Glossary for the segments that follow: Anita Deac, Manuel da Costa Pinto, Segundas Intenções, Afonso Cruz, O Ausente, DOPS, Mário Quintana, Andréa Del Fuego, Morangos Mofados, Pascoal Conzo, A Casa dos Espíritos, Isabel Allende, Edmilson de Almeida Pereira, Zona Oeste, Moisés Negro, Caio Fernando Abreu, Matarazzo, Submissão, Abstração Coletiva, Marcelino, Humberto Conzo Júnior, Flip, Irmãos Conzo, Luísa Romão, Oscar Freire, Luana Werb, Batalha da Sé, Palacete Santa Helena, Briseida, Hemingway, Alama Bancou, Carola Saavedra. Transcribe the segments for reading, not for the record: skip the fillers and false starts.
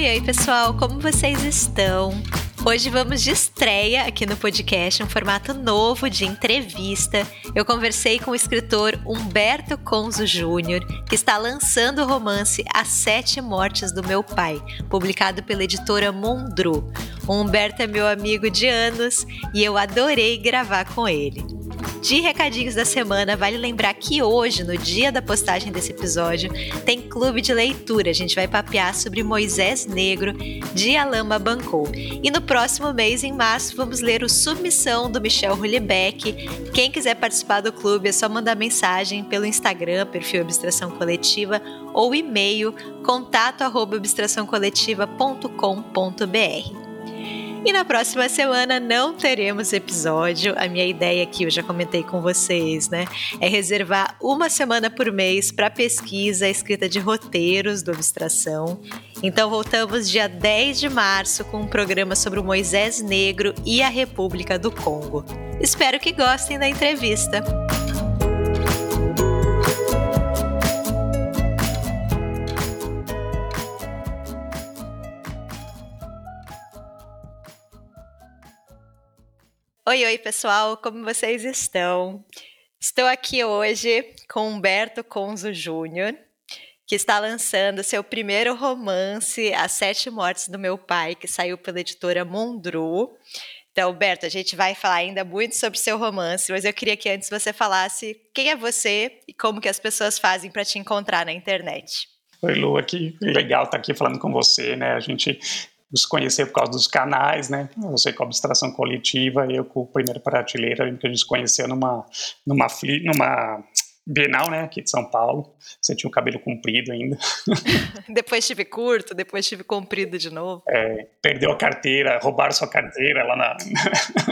Oi, pessoal! Como vocês estão? Hoje vamos de estreia aqui no podcast, um formato novo de entrevista. Eu conversei com o escritor Humberto Conzo Júnior, que está lançando o romance As Sete Mortes do Meu Pai, publicado pela editora Mondru. O Humberto é meu amigo de anos e eu adorei gravar com ele. De recadinhos da semana, vale lembrar que hoje, no dia da postagem desse episódio, tem Clube de Leitura. A gente vai papear sobre Moisés Negro, de Alama Bancou. E no próximo mês, em março, vamos ler o Submissão, do Michel Houellebecq. Quem quiser participar do clube, é só mandar mensagem pelo Instagram, perfil Abstração Coletiva, ou e-mail, contato@abstraçãocoletiva.com.br. E na próxima semana não teremos episódio. A minha ideia aqui, eu já comentei com vocês, né? É reservar uma semana por mês para pesquisa e escrita de roteiros do Abstração. Então voltamos dia 10 de março com um programa sobre o Moisés Negro e a República do Congo. Espero que gostem da entrevista. Oi, pessoal! Como vocês estão? Estou aqui hoje com Humberto Conzo Júnior, que está lançando seu primeiro romance, As Sete Mortes do Meu Pai, que saiu pela editora Mondru. Então, Humberto, a gente vai falar ainda muito sobre seu romance, mas eu queria que antes você falasse quem é você e como que as pessoas fazem para te encontrar na internet. Oi, Lu, que legal estar aqui falando com você, né? A gente nos conhecer por causa dos canais, né? Você com a Abstração Coletiva e eu com a Primeira Prateleira, lembro que a gente se conheceu numa Bienal, né? Aqui de São Paulo. Você tinha o cabelo comprido ainda. Depois tive curto, depois tive comprido de novo. É, perdeu a carteira, roubaram sua carteira lá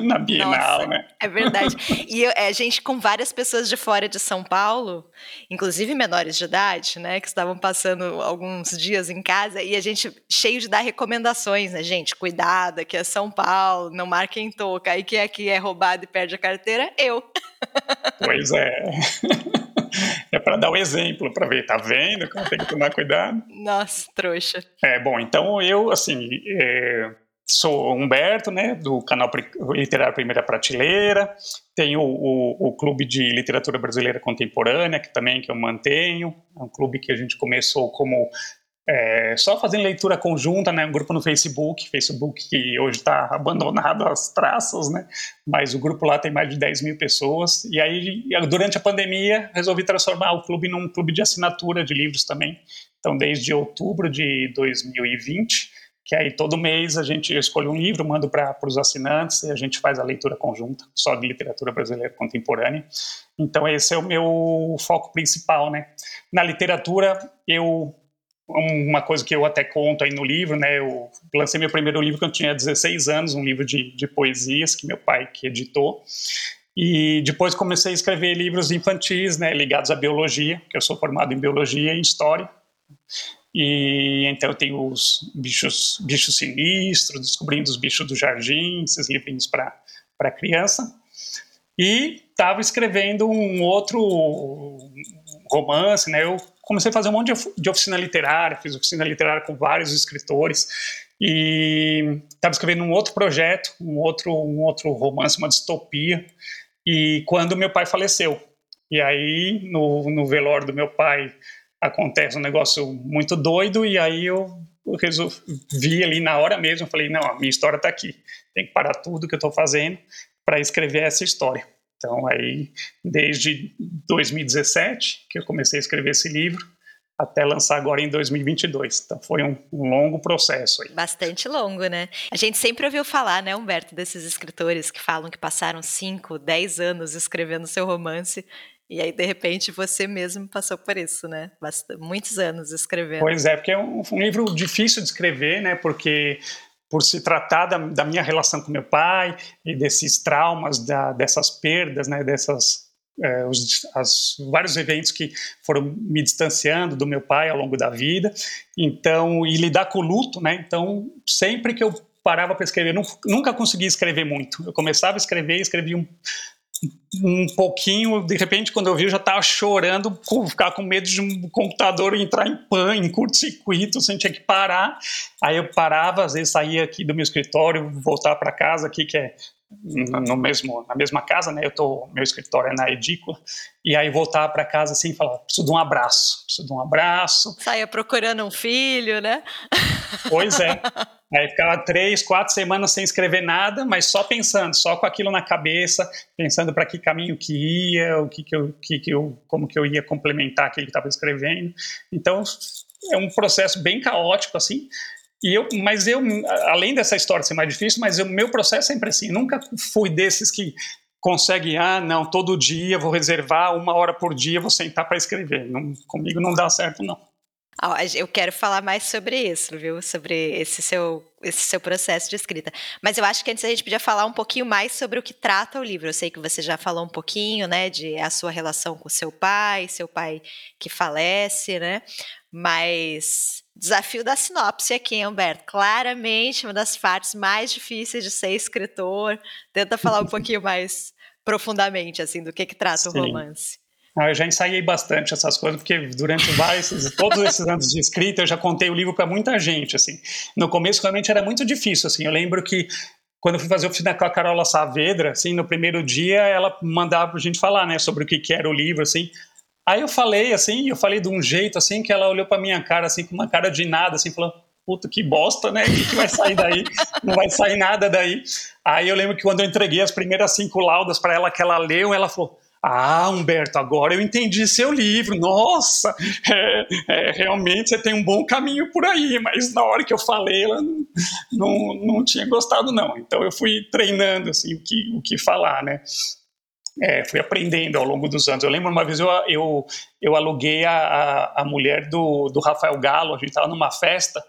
na Bienal, nossa, né? É verdade. E a gente com várias pessoas de fora de São Paulo, inclusive menores de idade, né? Que estavam passando alguns dias em casa e a gente cheio de dar recomendações, né? Gente, cuidado, aqui é São Paulo, não marquem toca. Aí quem aqui é roubado e perde a carteira, eu. Pois é. É para dar o exemplo, para ver, tá vendo? Tem que tomar cuidado. Nossa, trouxa. É, bom, então eu, assim, sou Humberto, né, do canal Literário Primeira Prateleira, tenho o Clube de Literatura Brasileira Contemporânea, que eu mantenho, é um clube que a gente começou como só fazendo leitura conjunta, né, um grupo no Facebook que hoje está abandonado às traças, né, mas o grupo lá tem mais de 10 mil pessoas, e aí durante a pandemia resolvi transformar o clube num clube de assinatura de livros também, então desde outubro de 2020, que aí todo mês a gente escolhe um livro, mando para os assinantes e a gente faz a leitura conjunta, só de literatura brasileira contemporânea. Então esse é o meu foco principal, né. Na literatura uma coisa que eu até conto aí no livro, né, eu lancei meu primeiro livro quando eu tinha 16 anos, um livro de poesias que meu pai que editou, e depois comecei a escrever livros infantis, né, ligados à biologia, que eu sou formado em biologia e história, e então eu tenho os bichos sinistros, descobrindo os bichos do jardim, esses livrinhos para criança, e estava escrevendo um outro romance, né, eu comecei a fazer um monte de oficina literária, fiz oficina literária com vários escritores e estava escrevendo um outro projeto, um outro romance, uma distopia, e quando meu pai faleceu. E aí, no velório do meu pai, acontece um negócio muito doido e aí eu resolvi ali na hora mesmo, falei, não, a minha história está aqui, tem que parar tudo que eu estou fazendo para escrever essa história. Então, aí, desde 2017, que eu comecei a escrever esse livro, até lançar agora em 2022. Então, foi um longo processo aí. Bastante longo, né? A gente sempre ouviu falar, né, Humberto, desses escritores que falam que passaram 5, 10 anos escrevendo seu romance, e aí, de repente, você mesmo passou por isso, né? Muitos anos escrevendo. Pois é, porque é um livro difícil de escrever, né, porque por se tratar da minha relação com meu pai e desses traumas, dessas perdas, né, vários eventos que foram me distanciando do meu pai ao longo da vida, então, e lidar com o luto, né, então sempre que eu parava para escrever, nunca conseguia escrever muito, eu começava a escrever, escrevia um pouquinho, de repente, quando eu vi, eu já estava chorando, ficar com medo de um computador entrar em pane, em curto-circuito, assim, tinha que parar. Aí eu parava, às vezes saía aqui do meu escritório, voltava para casa aqui, que é na mesma casa, né? Meu escritório é na edícula, e aí voltava para casa assim e falava, preciso de um abraço. Saia procurando um filho, né? Pois é. Aí ficava 3, 4 semanas sem escrever nada, mas só pensando, só com aquilo na cabeça, pensando para que caminho que ia, como que eu ia complementar aquilo que estava escrevendo. Então é um processo bem caótico assim. Mas além dessa história ser mais difícil, mas o meu processo é sempre assim, nunca fui desses que consegue, todo dia vou reservar 1 hora por dia, vou sentar para escrever, comigo não dá certo não. Eu quero falar mais sobre isso, viu? Sobre esse seu processo de escrita. Mas eu acho que antes a gente podia falar um pouquinho mais sobre o que trata o livro. Eu sei que você já falou um pouquinho, né, de a sua relação com seu pai que falece, né? Mas desafio da sinopse aqui, hein, Humberto? Claramente uma das partes mais difíceis de ser escritor. Tenta falar um pouquinho mais profundamente, assim, do que trata o romance. Eu já ensaiei bastante essas coisas, porque durante todos esses anos de escrita eu já contei o livro para muita gente, assim. No começo realmente era muito difícil, assim. Eu lembro que quando eu fui fazer o final com a Carola Saavedra, assim, no primeiro dia ela mandava pra gente falar, né, sobre o que era o livro, assim. Aí eu falei de um jeito assim que ela olhou para minha cara assim com uma cara de nada, assim, falando: puta, que bosta, né? O que vai sair daí? Não vai sair nada daí. Aí eu lembro que quando eu entreguei as primeiras 5 laudas para ela que ela leu, ela falou: ah, Humberto, agora eu entendi seu livro, nossa, realmente você tem um bom caminho por aí, mas na hora que eu falei ela não tinha gostado não, então eu fui treinando assim, o que falar, né? Fui aprendendo ao longo dos anos. Eu lembro uma vez eu aluguei a mulher do Rafael Galo, a gente estava numa festa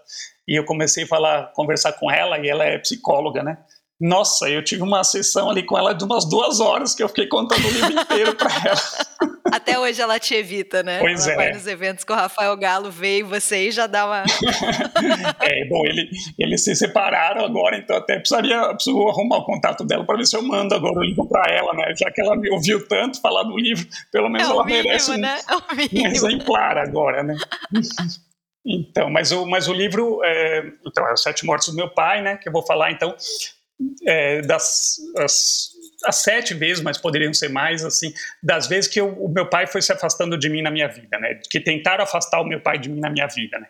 e eu comecei a conversar com ela e ela é psicóloga, né? Nossa, eu tive uma sessão ali com ela de umas 2 horas que eu fiquei contando o livro inteiro pra ela. Até hoje ela te evita, né? Pois ela vai nos eventos que o Rafael Galo veio você e já dá uma... Eles se separaram agora, então até preciso arrumar o contato dela pra ver se eu mando agora o livro pra ela, né? Já que ela me ouviu tanto falar do livro, pelo menos ela merece um exemplar agora, né? Então, mas o livro... Então, é As Sete Mortes do Meu Pai, né? Que eu vou falar, então... As 7 vezes, mas poderiam ser mais, assim, das vezes que o meu pai foi se afastando de mim na minha vida, né? Que tentaram afastar o meu pai de mim na minha vida, né?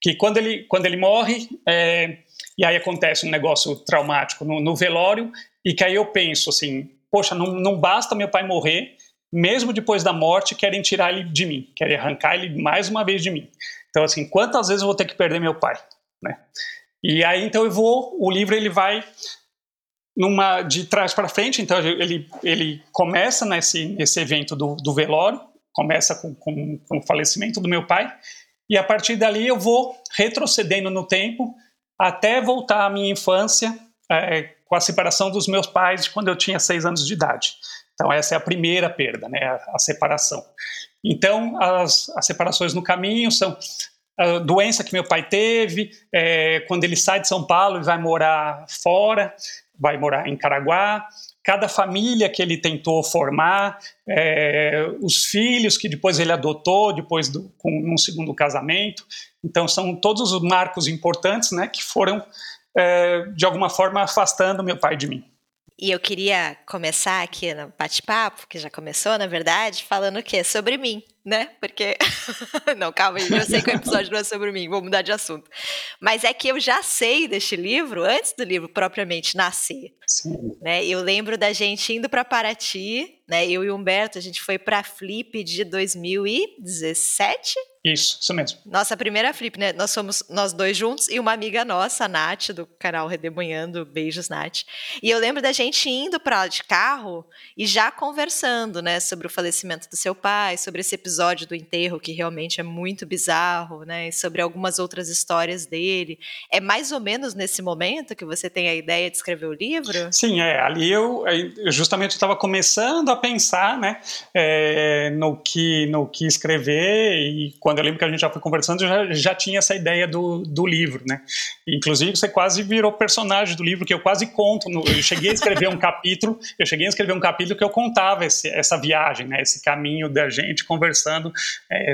Que quando ele morre, e aí acontece um negócio traumático no velório, e que aí eu penso assim, poxa, não basta meu pai morrer, mesmo depois da morte querem tirar ele de mim, querem arrancar ele mais uma vez de mim. Então, assim, quantas vezes eu vou ter que perder meu pai, né? E aí, então, o livro ele vai de trás para frente, então ele começa nesse evento do velório, começa com o falecimento do meu pai, e a partir dali eu vou retrocedendo no tempo até voltar à minha infância, com a separação dos meus pais de quando eu tinha 6 anos de idade. Então essa é a primeira perda, né, a separação. Então as separações no caminho são... a doença que meu pai teve, quando ele sai de São Paulo e vai morar fora, vai morar em Caraguá, cada família que ele tentou formar, os filhos que depois ele adotou, depois num segundo casamento. Então são todos os marcos importantes, né, que foram, de alguma forma, afastando meu pai de mim. E eu queria começar aqui no bate-papo, que já começou, na verdade, falando o quê? Sobre mim, né? Porque... não, calma, eu sei que o episódio não é sobre mim, vou mudar de assunto. Mas é que eu já sei deste livro, antes do livro propriamente nascer. Sim. Né? Eu lembro da gente indo para Paraty, né? Eu e o Humberto, a gente foi para Flip de 2017... Isso mesmo. Nossa primeira Flip, né? Nós somos nós dois juntos e uma amiga nossa, a Nath, do canal Redemoinhando, beijos, Nath. E eu lembro da gente indo para lá de carro e já conversando, né, sobre o falecimento do seu pai, sobre esse episódio do enterro que realmente é muito bizarro, né, e sobre algumas outras histórias dele. É mais ou menos nesse momento que você tem a ideia de escrever o livro? Sim, ali eu justamente estava começando a pensar, né, no que escrever, e quando eu lembro que a gente já foi conversando, eu já tinha essa ideia do livro, né? Inclusive você quase virou personagem do livro, que eu quase conto, eu cheguei a escrever um capítulo, que eu contava essa viagem, né, esse caminho da gente conversando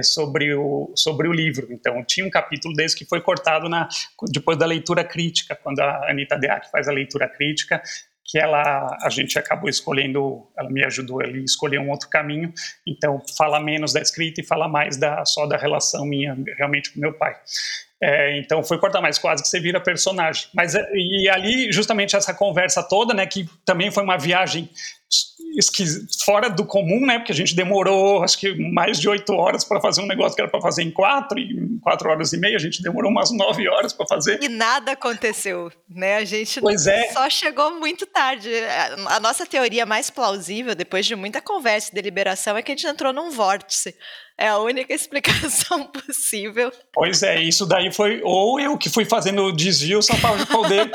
sobre o livro. Então tinha um capítulo desse que foi cortado depois da leitura crítica, quando a Anita Deac faz a leitura crítica, que a gente acabou escolhendo, ela me ajudou a escolher um outro caminho, então fala menos da escrita e fala mais só da relação minha realmente com meu pai. Então foi cortar mais, quase que você vira personagem. Mas e ali justamente essa conversa toda, né, que também foi uma viagem fora do comum, né, porque a gente demorou acho que mais de 8 horas para fazer um negócio que era para fazer em 4 horas e meia, a gente demorou umas 9 horas para fazer. E nada aconteceu, né, a gente só chegou muito tarde. A nossa teoria mais plausível, depois de muita conversa e deliberação, é que a gente entrou num vórtice. É a única explicação possível. Pois é, isso daí foi... Ou eu que fui fazendo o desvio só para poder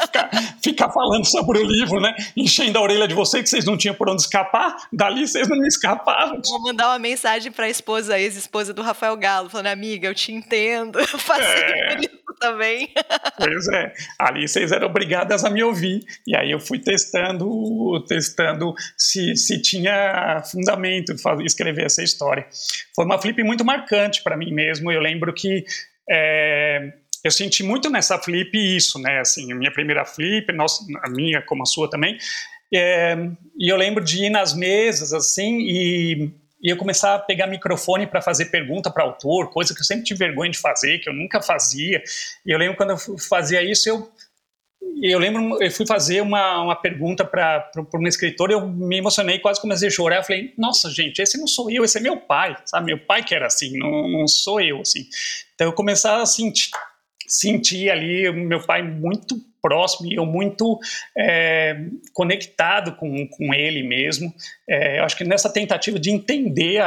ficar falando sobre o livro, né? Enchendo a orelha de vocês, que vocês não tinham por onde escapar. Dali vocês não me escapavam. Vou mandar uma mensagem para a esposa, ex-esposa do Rafael Galo, falando: amiga, eu te entendo, eu passei por isso também. Pois é, ali vocês eram obrigadas a me ouvir. E aí eu fui testando se tinha fundamento escrever essa história. Foi uma flip muito marcante para mim mesmo. Eu lembro que eu senti muito nessa flip isso, né? Assim, a minha primeira flip, a minha como a sua também. E eu lembro de ir nas mesas assim e eu começar a pegar microfone para fazer pergunta para autor, coisa que eu sempre tive vergonha de fazer, que eu nunca fazia. E eu lembro quando eu fazia isso, eu fui fazer uma pergunta para um escritor, eu me emocionei, quase comecei a chorar. Eu falei: nossa, gente, esse não sou eu, esse é meu pai, sabe? Meu pai que era assim, não sou eu, assim. Então eu comecei a sentir ali meu pai muito próximo e eu muito conectado com ele mesmo. Eu acho que nessa tentativa de entender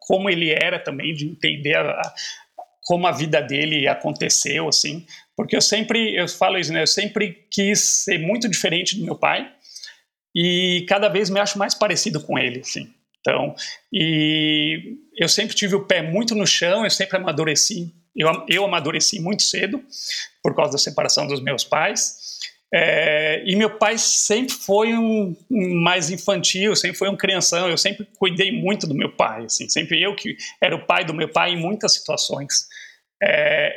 como ele era também, de entender como a vida dele aconteceu, assim. Porque eu falo isso, né? Eu sempre quis ser muito diferente do meu pai e cada vez me acho mais parecido com ele, assim. Então, e eu sempre tive o pé muito no chão, eu sempre amadureci. Eu amadureci muito cedo por causa da separação dos meus pais. E meu pai sempre foi um mais infantil, sempre foi um crianção. Eu sempre cuidei muito do meu pai, assim. Sempre eu que era o pai do meu pai em muitas situações.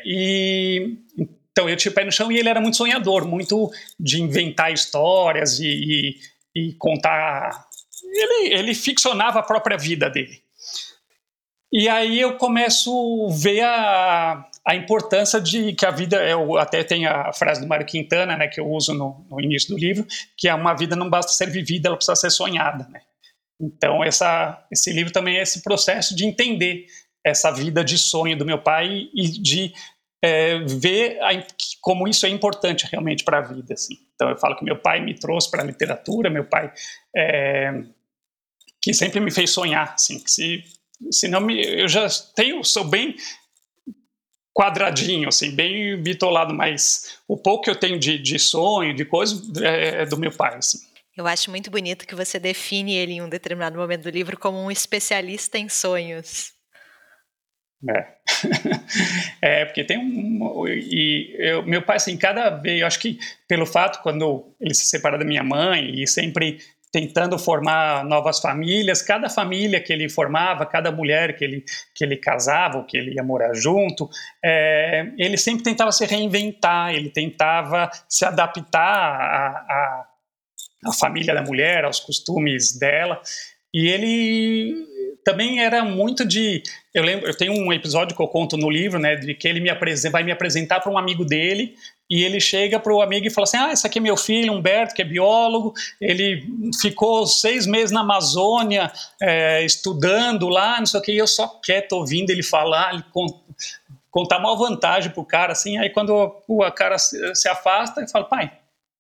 Então eu tinha o pé no chão e ele era muito sonhador, muito de inventar histórias e contar. Ele ficcionava a própria vida dele. E aí eu começo a ver a importância de que a vida... Eu até tem a frase do Mário Quintana, né, que eu uso no início do livro, que é: uma vida não basta ser vivida, ela precisa ser sonhada, né? Então esse livro também é esse processo de entender essa vida de sonho do meu pai e de... ver como isso é importante realmente para a vida, assim. Então eu falo que meu pai me trouxe para a literatura, meu pai que sempre me fez sonhar, assim, que se não me, eu já tenho, sou bem quadradinho, assim, bem bitolado, mas o pouco que eu tenho de sonho, de coisa, é do meu pai, assim. Eu acho muito bonito que você define ele em um determinado momento do livro como um especialista em sonhos. Porque tem meu pai, assim, cada vez, eu acho que pelo fato, quando ele se separa da minha mãe e sempre tentando formar novas famílias, cada família que ele formava, cada mulher que ele casava ou que ele ia morar junto, ele sempre tentava se reinventar, ele tentava se adaptar à família da mulher, aos costumes dela, e ele... Também era muito de... Eu lembro, eu tenho um episódio que eu conto no livro, né, de que ele vai me apresentar para um amigo dele, e ele chega para o amigo e fala assim: ah, esse aqui é meu filho, Humberto, que é biólogo, ele ficou 6 meses na Amazônia estudando lá, não sei o que, e eu só quieto ouvindo ele falar, ele contar mal vantagem para o cara, assim. Aí quando o cara se afasta, ele fala: pai,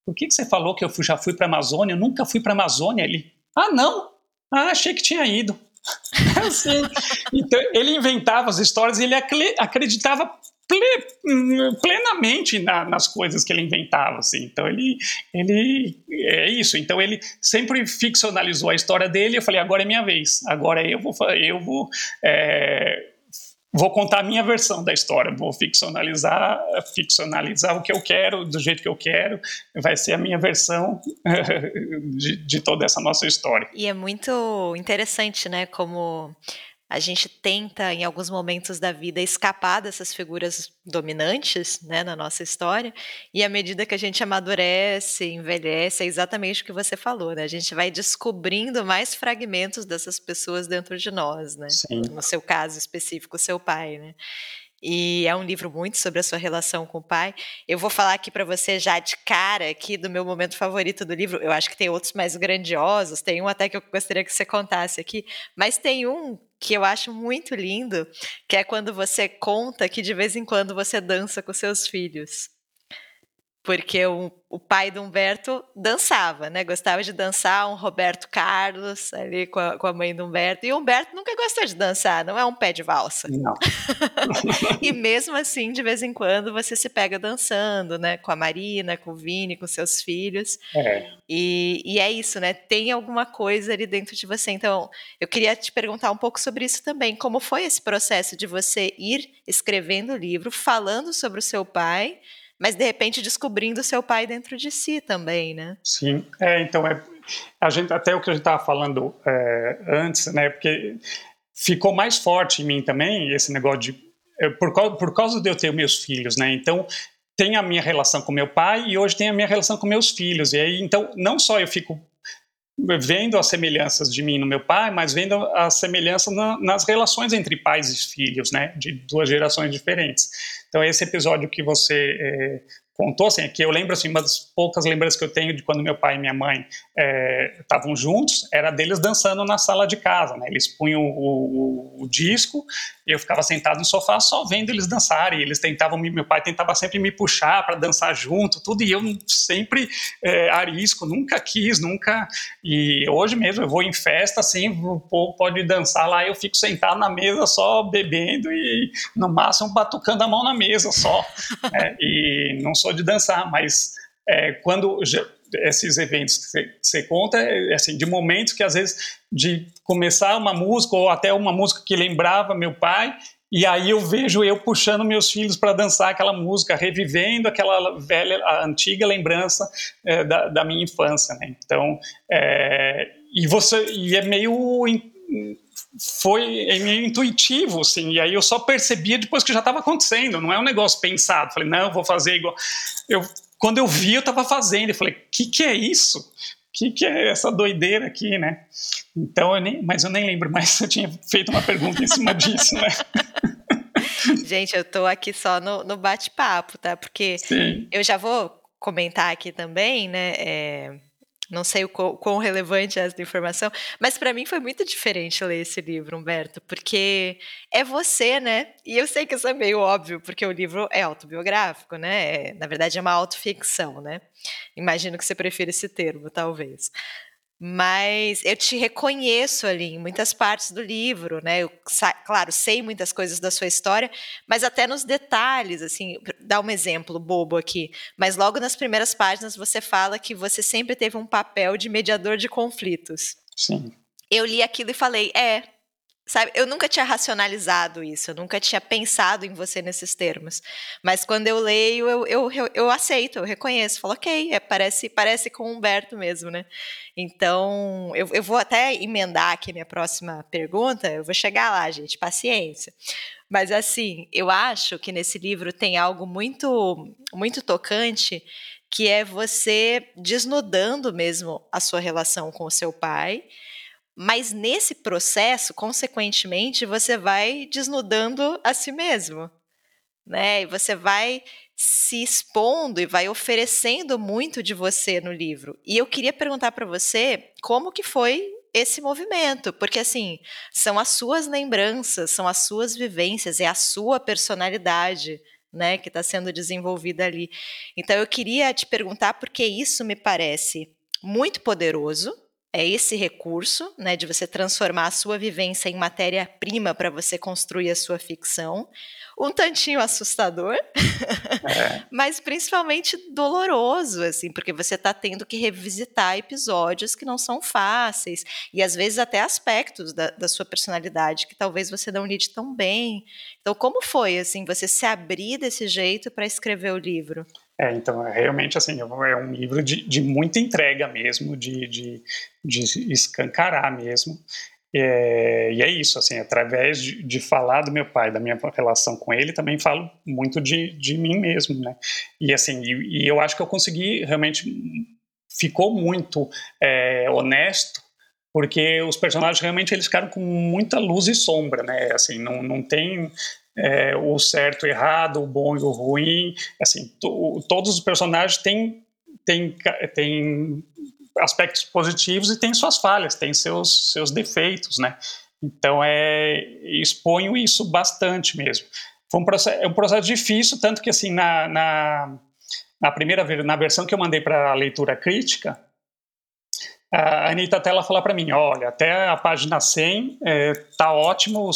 por que você falou que já fui para a Amazônia? Eu nunca fui para a Amazônia. Ele: ah, não? Ah, achei que tinha ido. Assim, então ele inventava as histórias e ele acreditava plenamente nas coisas que ele inventava, assim. Então ele é isso. Então ele sempre ficcionalizou a história dele. Eu falei, agora é minha vez. Agora eu vou contar a minha versão da história, vou ficcionalizar o que eu quero, do jeito que eu quero, vai ser a minha versão de toda essa nossa história. E é muito interessante, né, como a gente tenta, em alguns momentos da vida, escapar dessas figuras dominantes, né, na nossa história, e à medida que a gente amadurece, envelhece, é exatamente o que você falou, né? A gente vai descobrindo mais fragmentos dessas pessoas dentro de nós, né? Sim. No seu caso específico, seu pai, né? E é um livro muito sobre a sua relação com o pai. Eu vou falar aqui para você já de cara aqui do meu momento favorito do livro. Eu acho que tem outros mais grandiosos, tem um até que eu gostaria que você contasse aqui, mas tem um que eu acho muito lindo, que é quando você conta que de vez em quando você dança com seus filhos. Porque o pai do Humberto dançava, né? Gostava de dançar, um Roberto Carlos ali com a mãe do Humberto. E o Humberto nunca gostou de dançar, não é um pé de valsa. Não. E mesmo assim, de vez em quando, você se pega dançando, né? Com a Marina, com o Vini, com seus filhos. É. E é isso, né? Tem alguma coisa ali dentro de você. Então, eu queria te perguntar um pouco sobre isso também. Como foi esse processo de você ir escrevendo o livro, falando sobre o seu pai, mas, de repente, descobrindo o seu pai dentro de si também, né? Sim, até o que a gente estava falando antes, né? Porque ficou mais forte em mim também esse negócio de... Por causa de eu ter meus filhos, né? Então, tem a minha relação com meu pai e hoje tem a minha relação com meus filhos. E aí, então, não só eu fico vendo as semelhanças de mim no meu pai, mas vendo as semelhanças nas relações entre pais e filhos, né? De duas gerações diferentes. Então, esse episódio que você contou, assim, que eu lembro, assim, uma das poucas lembranças que eu tenho de quando meu pai e minha mãe estavam juntos, era deles dançando na sala de casa, né? Eles punham o disco, eu ficava sentado no sofá só vendo eles dançarem, eles tentavam, meu pai tentava sempre me puxar para dançar junto, tudo, e eu sempre arisco, nunca quis, nunca, e hoje mesmo eu vou em festa, assim, o povo pode dançar lá, eu fico sentado na mesa só bebendo e no máximo batucando a mão na mesa só, né? E não sou de dançar, mas quando esses eventos que você conta, assim, de momentos que às vezes de começar uma música ou até uma música que lembrava meu pai, e aí eu vejo eu puxando meus filhos para dançar aquela música, revivendo aquela antiga lembrança da minha infância, né? Então, é meio intuitivo, assim, e aí eu só percebia depois que já estava acontecendo, não é um negócio pensado, falei, não, eu vou fazer igual, quando eu vi eu estava fazendo, eu falei, que é isso? Que é essa doideira aqui, né? Então, mas eu nem lembro mais se eu tinha feito uma pergunta em cima disso, né? Gente, eu tô aqui só no bate-papo, tá? Porque sim, eu já vou comentar aqui também, né, não sei o quão relevante é essa informação, mas para mim foi muito diferente ler esse livro, Humberto, porque é você, né? E eu sei que isso é meio óbvio, porque o livro é autobiográfico, né? Na verdade é uma autoficção, né? Imagino que você prefira esse termo, talvez. Mas eu te reconheço ali em muitas partes do livro, né? Eu, claro, sei muitas coisas da sua história, mas até nos detalhes, assim, dá um exemplo bobo aqui, mas logo nas primeiras páginas você fala que você sempre teve um papel de mediador de conflitos. Sim. Eu li aquilo e falei, sabe, eu nunca tinha racionalizado isso, eu nunca tinha pensado em você nesses termos, mas quando eu leio, eu aceito, eu reconheço, falo, ok, parece com o Humberto mesmo, né? Então, eu vou até emendar aqui minha próxima pergunta, eu vou chegar lá, gente, paciência. Mas, assim, eu acho que nesse livro tem algo muito, muito tocante, que é você desnudando mesmo a sua relação com o seu pai, mas nesse processo, consequentemente, você vai desnudando a si mesmo, né? E você vai se expondo e vai oferecendo muito de você no livro. E eu queria perguntar para você como que foi esse movimento, porque, assim, são as suas lembranças, são as suas vivências, é a sua personalidade, né, que está sendo desenvolvida ali. Então, eu queria te perguntar porque isso me parece muito poderoso, É esse recurso, né, de você transformar a sua vivência em matéria-prima para você construir a sua ficção, um tantinho assustador, mas principalmente doloroso, assim, porque você está tendo que revisitar episódios que não são fáceis, e às vezes até aspectos da sua personalidade que talvez você não lide tão bem. Então, como foi, assim, você se abrir desse jeito para escrever o livro? Então, realmente, assim, é um livro de muita entrega mesmo, de escancarar mesmo, e é isso, assim, através de falar do meu pai, da minha relação com ele, também falo muito de mim mesmo, né, e assim, e eu acho que eu consegui, realmente, ficou muito honesto, porque os personagens realmente eles ficaram com muita luz e sombra, né, assim, não tem... o certo, o errado, o bom e o ruim, assim, todos os personagens têm aspectos positivos e têm suas falhas, têm seus defeitos, né? Então, exponho isso bastante mesmo. Foi um processo difícil, tanto que, assim, na versão que eu mandei para a leitura crítica, a Anitta até ela falou para mim, olha, até a página 100 tá ótimo,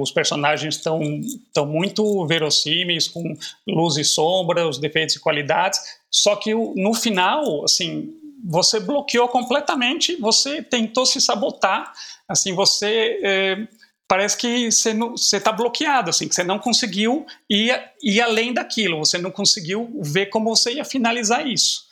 os personagens estão muito verossímeis, com luz e sombra, os defeitos e qualidades, só que no final, assim, você bloqueou completamente, você tentou se sabotar, assim, você parece que você está bloqueado, assim, que você não conseguiu ir além daquilo, você não conseguiu ver como você ia finalizar isso.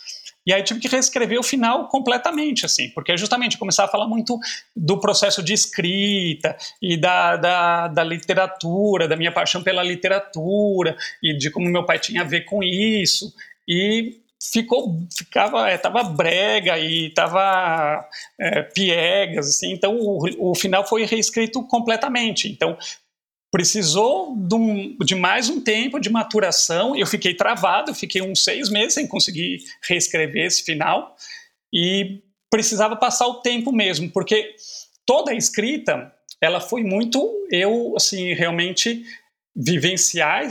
E aí tive que reescrever o final completamente, assim, porque justamente começar a falar muito do processo de escrita e da literatura, da minha paixão pela literatura e de como meu pai tinha a ver com isso. E tava brega e tava piegas, assim, então o final foi reescrito completamente. Então precisou de mais um tempo de maturação, eu fiquei travado, fiquei uns 6 meses sem conseguir reescrever esse final e precisava passar o tempo mesmo, porque toda a escrita, ela foi muito eu, assim, realmente vivenciar,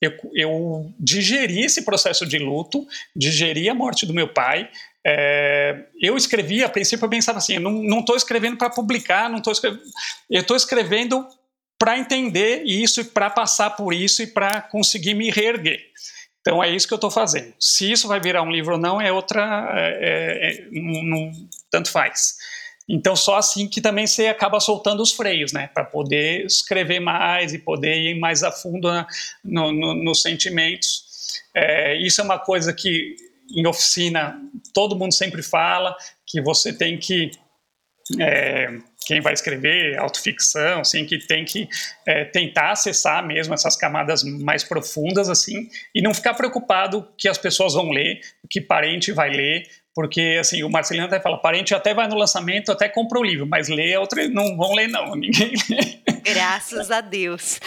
eu digeri esse processo de luto, digeri a morte do meu pai. Eu escrevi, a princípio eu pensava assim, eu não estou escrevendo para publicar, eu estou escrevendo para entender isso e para passar por isso e para conseguir me reerguer. Então é isso que eu estou fazendo. Se isso vai virar um livro ou não, tanto faz. Então só assim que também você acaba soltando os freios, né? Para poder escrever mais e poder ir mais a fundo nos sentimentos. Isso é uma coisa que em oficina todo mundo sempre fala, que você tem que... quem vai escrever autoficção, assim, que tem que tentar acessar mesmo essas camadas mais profundas, assim, e não ficar preocupado que as pessoas vão ler, que parente vai ler, porque, assim, o Marcelino até fala, parente até vai no lançamento, até compra o livro, mas ler é outra, não vão ler não, ninguém lê. Graças a Deus.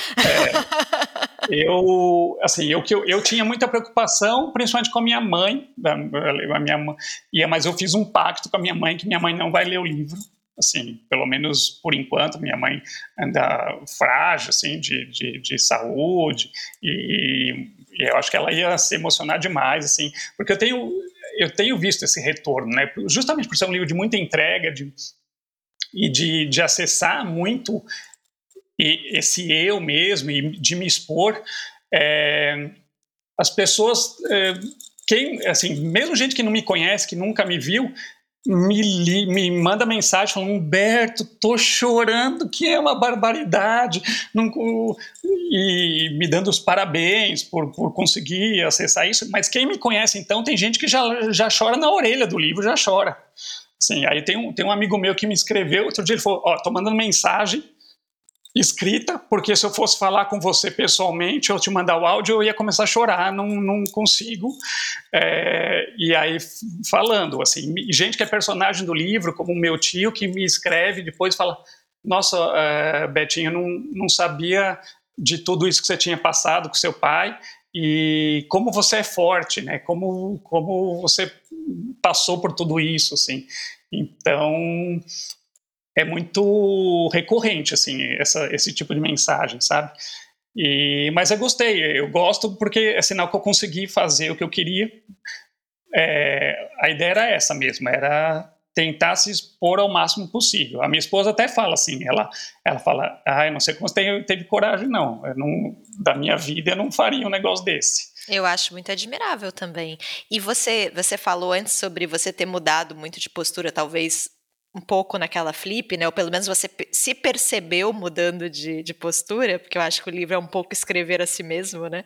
Eu tinha muita preocupação, principalmente com a minha mãe, mas eu fiz um pacto com a minha mãe, que minha mãe não vai ler o livro, assim, pelo menos por enquanto. Minha mãe anda frágil, assim, de saúde, e eu acho que ela ia se emocionar demais, assim, porque eu tenho visto esse retorno, né, justamente por ser um livro de muita entrega e de acessar muito esse eu mesmo e de me expor. As pessoas, assim, mesmo gente que não me conhece, que nunca me viu, me manda mensagem falando, Humberto, tô chorando, que é uma barbaridade, e me dando os parabéns por conseguir acessar isso. Mas quem me conhece, então, tem gente que já chora na orelha do livro, já chora. Assim, aí tem um amigo meu que me escreveu, outro dia ele falou, ó, tô mandando mensagem escrita, porque se eu fosse falar com você pessoalmente, eu te mandar o áudio, eu ia começar a chorar, não consigo. E aí, falando, assim, gente que é personagem do livro, como o meu tio, que me escreve depois fala, nossa, Betinho, não sabia de tudo isso que você tinha passado com seu pai, e como você é forte, né? Como você passou por tudo isso, assim. Então... é muito recorrente, assim, esse tipo de mensagem, sabe? Mas eu gosto porque é sinal que eu consegui fazer o que eu queria, a ideia era essa mesmo, era tentar se expor ao máximo possível. A minha esposa até fala assim, ela fala, eu não sei como você teve coragem, não. Da minha vida eu não faria um negócio desse. Eu acho muito admirável também. E você falou antes sobre você ter mudado muito de postura, talvez um pouco naquela Flip, né? Ou pelo menos você se percebeu mudando de postura, porque eu acho que o livro é um pouco escrever a si mesmo, né?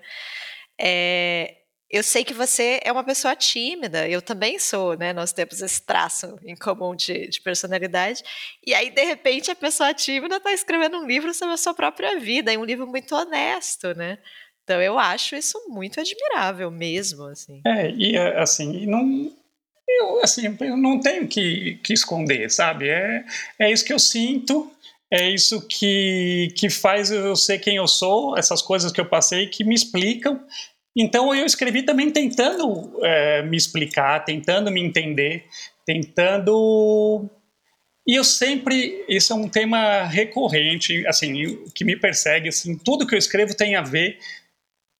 Eu sei que você é uma pessoa tímida, eu também sou, né? Nós temos esse traço em comum de personalidade. E aí, de repente, a pessoa tímida está escrevendo um livro sobre a sua própria vida, e um livro muito honesto, né? Então, eu acho isso muito admirável mesmo, assim. E assim, eu não tenho que esconder, sabe? É isso que eu sinto, é isso que faz eu ser quem eu sou, essas coisas que eu passei que me explicam. Então eu escrevi também tentando me explicar, tentando me entender, tentando... E eu sempre... Isso é um tema recorrente, assim, que me persegue, assim, tudo que eu escrevo tem a ver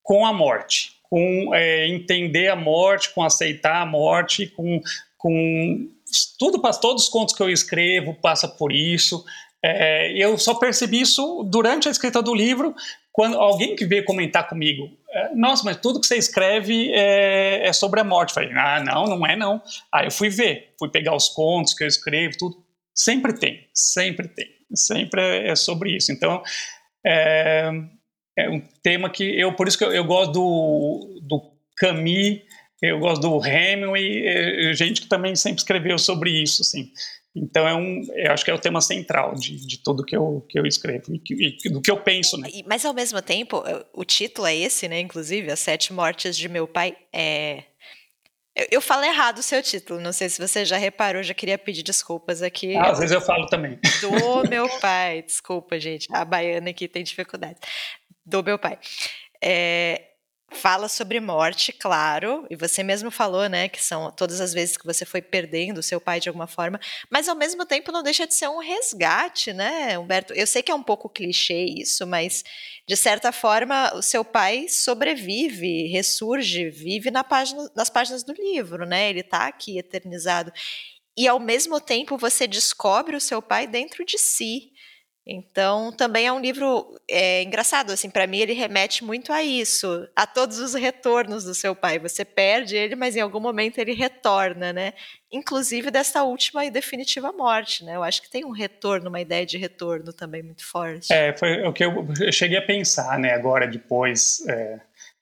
com a morte, com entender a morte, com aceitar a morte, com tudo, todos os contos que eu escrevo passa por isso. Eu só percebi isso durante a escrita do livro, quando alguém que veio comentar comigo, nossa, mas tudo que você escreve é sobre a morte. Eu falei, não é não. Aí eu fui pegar os contos que eu escrevo, tudo. Sempre tem. Sempre é sobre isso. Então, é um tema que por isso que eu gosto do Camus, eu gosto do Hemingway, gente que também sempre escreveu sobre isso, assim. Então, eu acho que é o tema central de tudo que eu escrevo e do que eu penso, né? Mas, ao mesmo tempo, o título é esse, né? Inclusive, As Sete Mortes do Meu Pai. Eu falo errado o seu título, não sei se você já reparou, já queria pedir desculpas aqui. Às vezes eu falo também. Do meu pai, desculpa, gente, a baiana aqui tem dificuldade. Do meu pai. Fala sobre morte, claro, e você mesmo falou, né, que são todas as vezes que você foi perdendo o seu pai de alguma forma, mas ao mesmo tempo não deixa de ser um resgate, né, Humberto? Eu sei que é um pouco clichê isso, mas de certa forma o seu pai sobrevive, ressurge, vive nas páginas do livro, né, ele tá aqui eternizado, e ao mesmo tempo você descobre o seu pai dentro de si. Então, também é um livro engraçado, assim, para mim ele remete muito a isso, a todos os retornos do seu pai, você perde ele, mas em algum momento ele retorna, né, inclusive dessa última e definitiva morte, né, eu acho que tem um retorno, uma ideia de retorno também muito forte. Foi o que eu cheguei a pensar, né, agora depois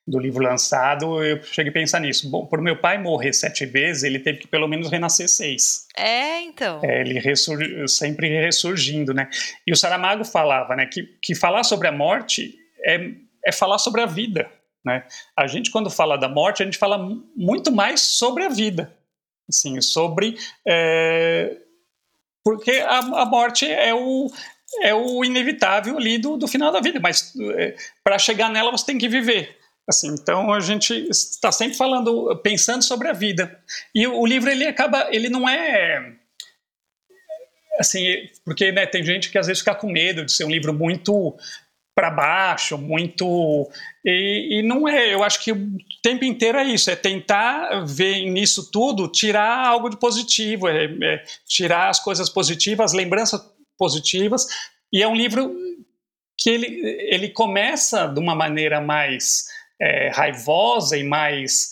do livro lançado, eu cheguei a pensar nisso. Bom, por meu pai morrer 7 vezes, ele teve que pelo menos renascer 6. Então. Ele sempre ressurgindo, né? E o Saramago falava, né, que falar sobre a morte é falar sobre a vida, né? A gente, quando fala da morte, a gente fala muito mais sobre a vida, assim, sobre... porque a morte é o inevitável ali do final da vida, mas para chegar nela você tem que viver. Assim, então a gente está sempre pensando sobre a vida. E o livro ele não é assim, porque, né, tem gente que às vezes fica com medo de ser um livro muito para baixo, muito e não é. Eu acho que o tempo inteiro é isso, é tentar ver nisso tudo, tirar algo de positivo, tirar as coisas positivas, as lembranças positivas. E é um livro que ele começa de uma maneira mais raivosa e mais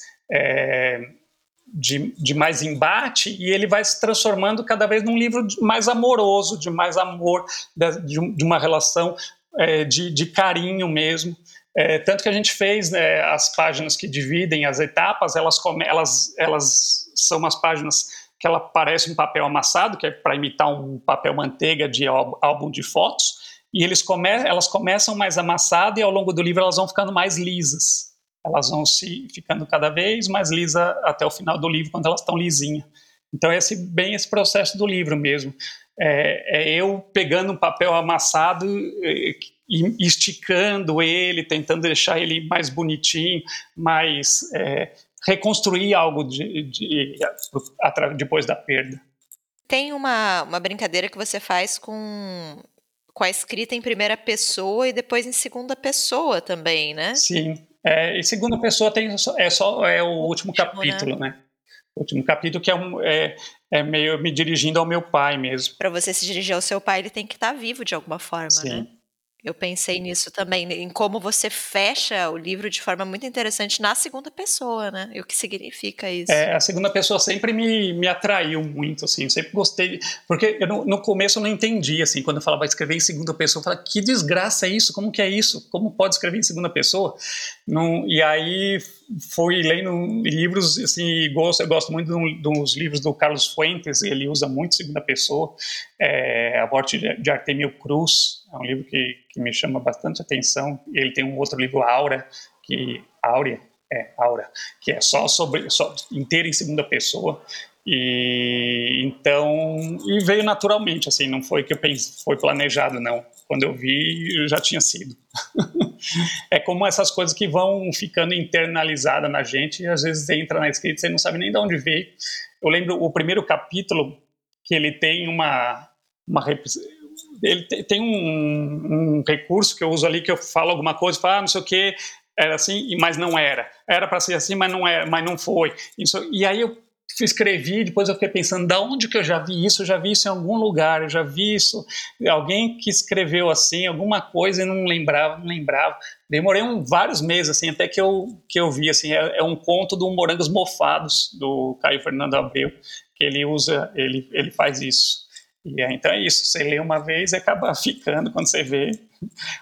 de mais embate, e ele vai se transformando cada vez num livro mais amoroso, de mais amor, de uma relação de carinho mesmo, tanto que a gente fez, né, as páginas que dividem as etapas, elas são umas páginas que ela parece um papel amassado, que é para imitar um papel manteiga de álbum de fotos. E elas começam mais amassadas e ao longo do livro elas vão ficando mais lisas. Elas vão se ficando cada vez mais lisas até o final do livro, quando elas estão lisinhas. Então é bem esse processo do livro mesmo. Eu pegando um papel amassado e esticando ele, tentando deixar ele mais bonitinho, mais reconstruir algo depois da perda. Tem uma brincadeira que você faz com a escrita em primeira pessoa e depois em segunda pessoa também, né? Sim, e segunda pessoa tem só é o último capítulo, né? último capítulo, que é meio me dirigindo ao meu pai mesmo. Para você se dirigir ao seu pai, ele tem que estar vivo de alguma forma, sim, né? Eu pensei nisso também, em como você fecha o livro de forma muito interessante na segunda pessoa, né? E o que significa isso? A segunda pessoa sempre me atraiu muito, assim, eu sempre gostei, porque eu no começo eu não entendi, assim, quando eu falava escrever em segunda pessoa, eu falava, que desgraça é isso? Como que é isso? Como pode escrever em segunda pessoa? E aí fui lendo livros, assim, eu gosto muito dos livros do Carlos Fuentes, ele usa muito segunda pessoa, A Morte de Artemio Cruz, é um livro que me chama bastante atenção. Ele tem um outro livro, Aura, que é só inteiro em segunda pessoa. E veio naturalmente, assim, não foi que eu pensei, foi planejado, não. Quando eu vi, já tinha sido. É como essas coisas que vão ficando internalizadas na gente, e às vezes entra na escrita e você não sabe nem de onde veio. Eu lembro o primeiro capítulo, que ele tem ele tem um recurso que eu uso ali, que eu falo alguma coisa, falo, não sei o que, era assim, mas não era. Era para ser assim, mas não era, mas não foi. Isso, e aí eu escrevi, depois eu fiquei pensando, da onde que eu já vi isso? Eu já vi isso em algum lugar, eu já vi isso. Alguém que escreveu assim, alguma coisa, e não lembrava. Demorei vários meses, assim, até que eu vi, assim, é um conto do Morangos Mofados, do Caio Fernando Abreu, que ele usa, ele faz isso. Então é isso, você lê uma vez e acaba ficando quando você vê.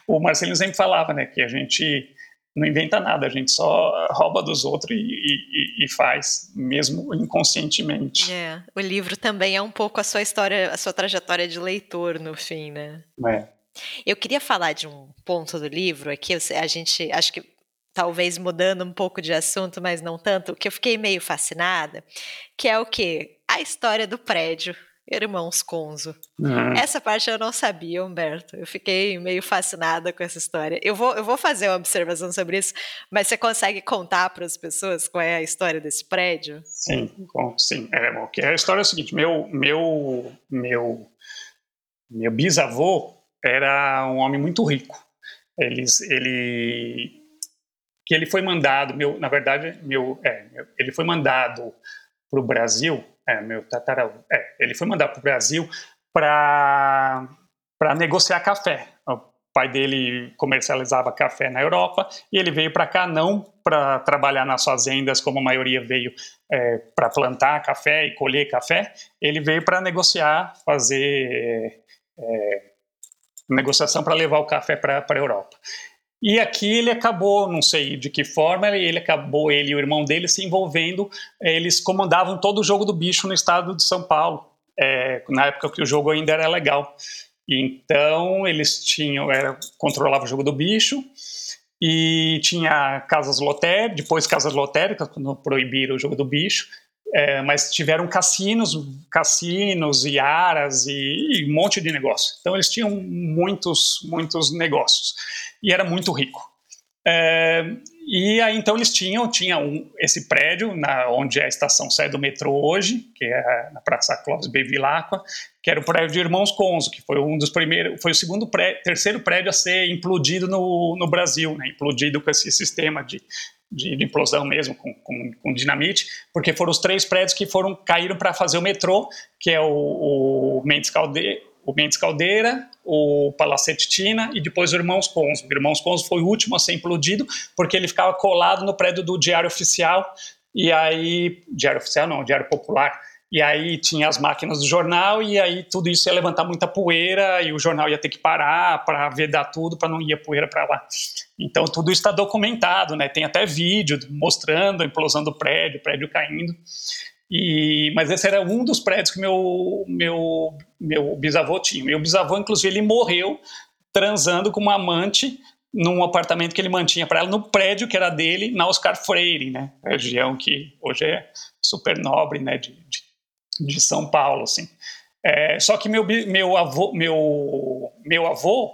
O Marcelino sempre falava, né, que a gente não inventa nada, a gente só rouba dos outros e faz, mesmo inconscientemente. O livro também é um pouco a sua história, a sua trajetória de leitor, no fim, né? Eu queria falar de um ponto do livro aqui, a gente, acho que talvez mudando um pouco de assunto, mas não tanto, que eu fiquei meio fascinada, que é o quê? A história do prédio Irmãos Conzo. Essa parte eu não sabia, Humberto. Eu fiquei meio fascinada com essa história. Eu vou fazer uma observação sobre isso, mas você consegue contar para as pessoas qual é a história desse prédio? Sim. A história é a seguinte: meu bisavô era um homem muito rico. Ele foi mandado, ele foi mandado para o Brasil. Ele foi mandado para o Brasil para negociar café. O pai dele comercializava café na Europa e ele veio para cá não para trabalhar nas fazendas, como a maioria veio para plantar café e colher café. Ele veio para negociar, fazer negociação para levar o café para a Europa. E aqui ele acabou, não sei de que forma, ele e o irmão dele se envolvendo. Eles comandavam todo o jogo do bicho no estado de São Paulo, na época que o jogo ainda era legal. Então eles controlavam o jogo do bicho e tinha casas lotéricas, depois casas lotéricas, quando proibiram o jogo do bicho. Mas tiveram cassinos e aras e um monte de negócio. Então eles tinham muitos negócios e era muito rico. E aí então eles tinham esse prédio onde é a estação sai do metrô hoje, que é na Praça Clóvis B. Vilacqua, que era o prédio de Irmãos Conzo, que foi um dos primeiros, foi o segundo prédio, terceiro prédio a ser implodido no Brasil, né? Implodido com esse sistema de implosão mesmo, com dinamite, porque foram os três prédios que caíram para fazer o metrô, que é o Mendes Caldeira, o Palacete Tina e depois o Irmãos Conzo. O Irmãos Conzo foi o último a ser implodido, porque ele ficava colado no prédio do Diário Oficial, Diário Popular, e aí tinha as máquinas do jornal, e aí tudo isso ia levantar muita poeira, e o jornal ia ter que parar para vedar tudo, para não ir a poeira para lá. Então tudo isso está documentado, né? Tem até vídeo mostrando a implosão do prédio, o prédio caindo. Mas esse era um dos prédios que meu bisavô tinha. Meu bisavô, inclusive, ele morreu transando com uma amante num apartamento que ele mantinha para ela, no prédio que era dele, na Oscar Freire, né? Região que hoje é super nobre, né? De São Paulo, assim. Só que meu avô,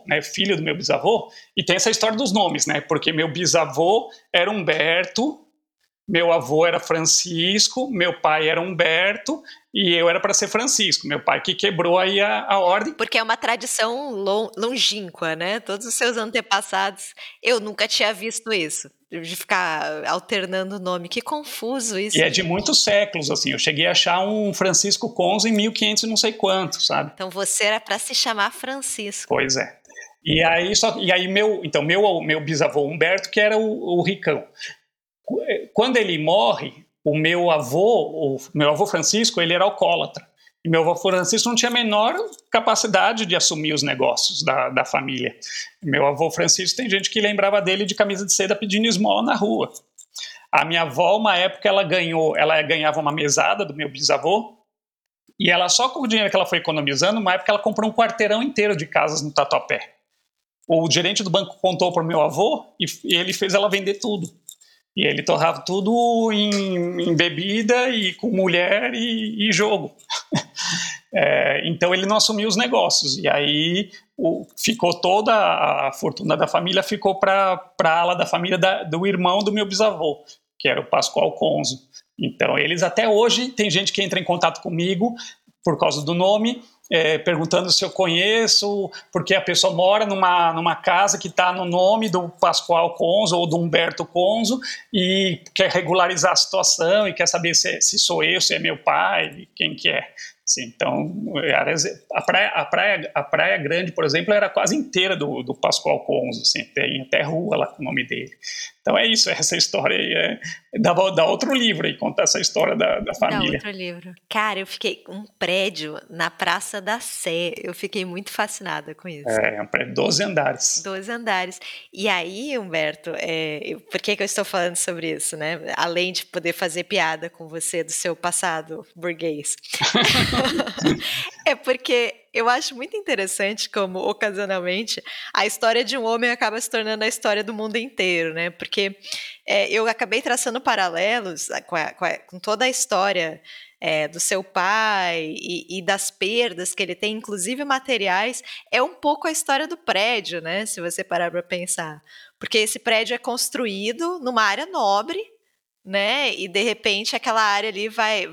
né, filho do meu bisavô, e tem essa história dos nomes, né? Porque meu bisavô era Humberto, meu avô era Francisco, meu pai era Humberto e eu era para ser Francisco, meu pai que quebrou aí a ordem. Porque é uma tradição longínqua, né? Todos os seus antepassados, eu nunca tinha visto isso. de ficar alternando o nome. Que confuso isso. E é de muitos séculos, assim. Eu cheguei a achar um Francisco Conzo em 1500 e não sei quanto, sabe? Então você era para se chamar Francisco. Pois é. E aí meu bisavô Humberto, que era o ricão. Quando ele morre, o meu avô Francisco, ele era alcoólatra. E meu avô Francisco não tinha a menor capacidade de assumir os negócios da família. Meu avô Francisco, tem gente que lembrava dele de camisa de seda pedindo esmola na rua. A minha avó, uma época, ela ganhava uma mesada do meu bisavô, e ela só com o dinheiro que ela foi economizando, uma época ela comprou um quarteirão inteiro de casas no Tatuapé. O gerente do banco contou para o meu avô e ele fez ela vender tudo. E ele torrava tudo em bebida e com mulher e jogo. Então ele não assumiu os negócios. E aí ficou toda a fortuna da família, ficou para a ala da família do irmão do meu bisavô, que era o Pascoal Conzo. Então eles até hoje, tem gente que entra em contato comigo por causa do nome, perguntando se eu conheço, porque a pessoa mora numa casa que está no nome do Pascoal Conzo ou do Humberto Conzo e quer regularizar a situação e quer saber se sou eu, se é meu pai, quem que é. Assim, então, a Praia Grande, por exemplo, era quase inteira do Pascoal Conzo, assim, tem até rua lá com o nome dele. Então é isso, essa história aí dá outro livro aí, contar essa história da família. Dá outro livro. Cara, eu fiquei um prédio na Praça da Sé, eu fiquei muito fascinada com isso. É um prédio de 12 andares. 12 andares. E aí, Humberto, por que eu estou falando sobre isso, né? Além de poder fazer piada com você do seu passado burguês. É porque eu acho muito interessante como, ocasionalmente, a história de um homem acaba se tornando a história do mundo inteiro, né? Porque eu acabei traçando paralelos com toda a história do seu pai e das perdas que ele tem, inclusive materiais. É um pouco a história do prédio, né? Se você parar para pensar. Porque esse prédio é construído numa área nobre, né? E de repente aquela área ali vai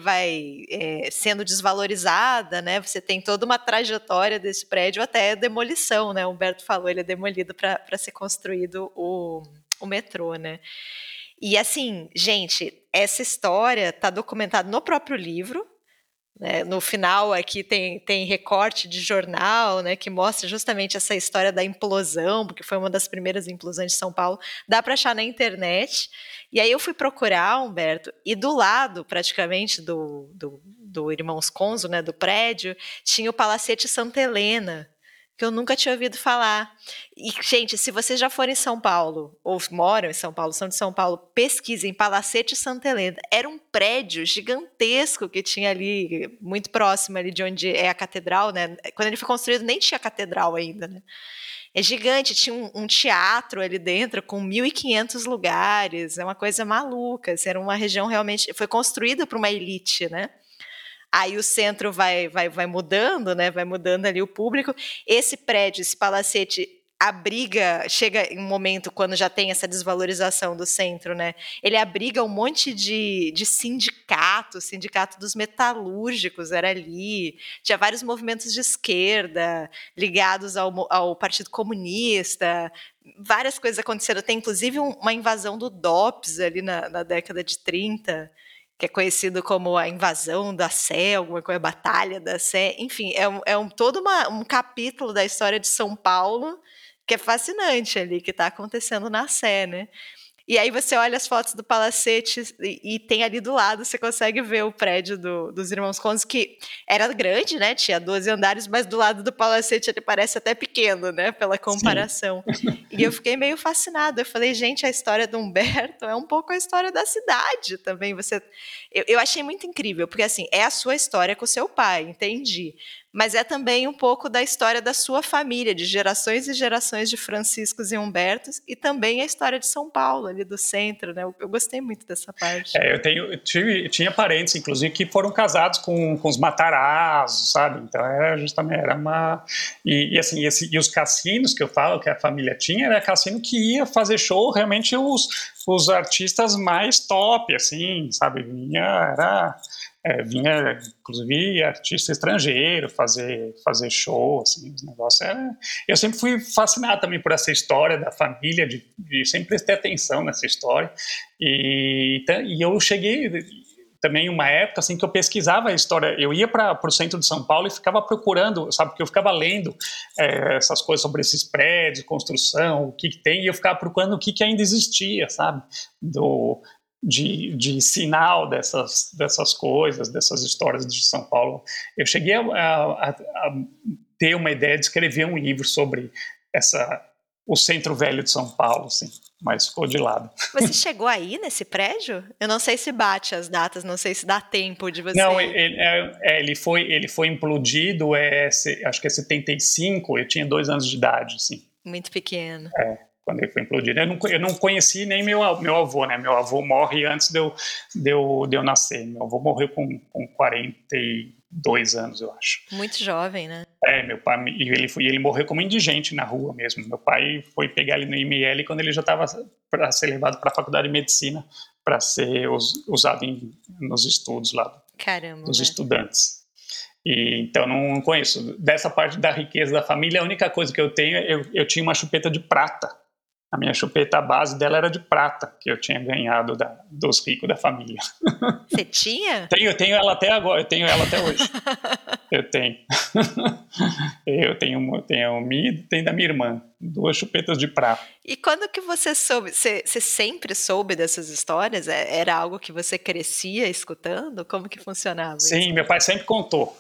sendo desvalorizada, né? Você tem toda uma trajetória desse prédio até demolição, né? O Humberto falou, ele é demolido para ser construído o metrô, né? E assim, gente, essa história está documentada no próprio livro, né? No final aqui tem recorte de jornal, né, que mostra justamente essa história da implosão, porque foi uma das primeiras implosões de São Paulo, dá para achar na internet. E aí eu fui procurar, Humberto, e do lado, praticamente, do Irmãos Conzo, né, do prédio, tinha o Palacete Santa Helena, que eu nunca tinha ouvido falar. E, gente, se vocês já forem em São Paulo, ou moram em São Paulo, são de São Paulo, pesquisem Palacete Santa Helena. Era um prédio gigantesco que tinha ali, muito próximo ali de onde é a catedral, né? Quando ele foi construído, nem tinha catedral ainda, né? É gigante, tinha um teatro ali dentro com 1.500 lugares, é uma coisa maluca, assim, era uma região realmente... Foi construída por uma elite, né? Aí o centro vai mudando, né? Vai mudando ali o público. Esse prédio, esse palacete, abriga, chega em um momento quando já tem essa desvalorização do centro, né? Ele abriga um monte de sindicato dos metalúrgicos era ali, tinha vários movimentos de esquerda ligados ao Partido Comunista, várias coisas aconteceram, tem inclusive uma invasão do DOPS ali na década de 30, que é conhecido como a invasão da Sé, alguma coisa, a batalha da Sé, enfim, todo um capítulo da história de São Paulo que é fascinante ali, que está acontecendo na Sé, né? E aí você olha as fotos do Palacete e tem ali do lado, você consegue ver o prédio dos Irmãos Conzo, que era grande, né? Tinha 12 andares, mas do lado do Palacete ele parece até pequeno, né? Pela comparação. Sim. E eu fiquei meio fascinada. Eu falei, gente, a história do Humberto é um pouco a história da cidade também. Eu achei muito incrível, porque assim, é a sua história com o seu pai, entendi. Mas é também um pouco da história da sua família, de gerações e gerações de Franciscos e Humbertos, e também a história de São Paulo, ali do centro, né? Eu gostei muito dessa parte. Eu tinha parentes, inclusive, que foram casados com os Matarazzo, sabe? Então era justamente, e os cassinos que eu falo, que a família tinha, era cassino que ia fazer show, realmente os os artistas mais top, assim, sabe? Vinha, inclusive, artista estrangeiro fazer show, assim, os negócios era... Eu sempre fui fascinado também por essa história da família, de sempre prestar atenção nessa história, e eu cheguei também uma época, assim, que eu pesquisava a história, eu ia para o centro de São Paulo e ficava procurando, sabe, porque eu ficava lendo essas coisas sobre esses prédios, construção, o que tem, e eu ficava procurando o que ainda existia, sabe, de sinal dessas coisas, dessas histórias de São Paulo. Eu cheguei a ter uma ideia de escrever um livro sobre o Centro Velho de São Paulo, assim, mas ficou de lado. Você chegou aí nesse prédio? Eu não sei se bate as datas, não sei se dá tempo de você... Não, ele foi implodido, acho que é 75, eu tinha 2 anos de idade, assim. Muito pequeno. Quando ele foi implodido. Eu não conheci nem meu avô, né? Meu avô morre antes de eu nascer. Meu avô morreu com 42 anos, eu acho. Muito jovem, né? Meu pai... Ele morreu como indigente na rua mesmo. Meu pai foi pegar ele no IML quando ele já estava para ser levado para a faculdade de medicina para ser usado nos estudos lá. Caramba, dos estudantes. Então, não conheço. Dessa parte da riqueza da família, a única coisa que eu tenho... Eu tinha uma chupeta de prata. A minha chupeta, a base dela era de prata, que eu tinha ganhado dos ricos da família. Você tinha? Tenho ela até agora, eu tenho ela até hoje. Eu tenho da minha irmã, 2 chupetas de prata. E quando que você soube? Você sempre soube dessas histórias? Era algo que você crescia escutando? Como que funcionava? Sim, isso? Meu pai sempre contou.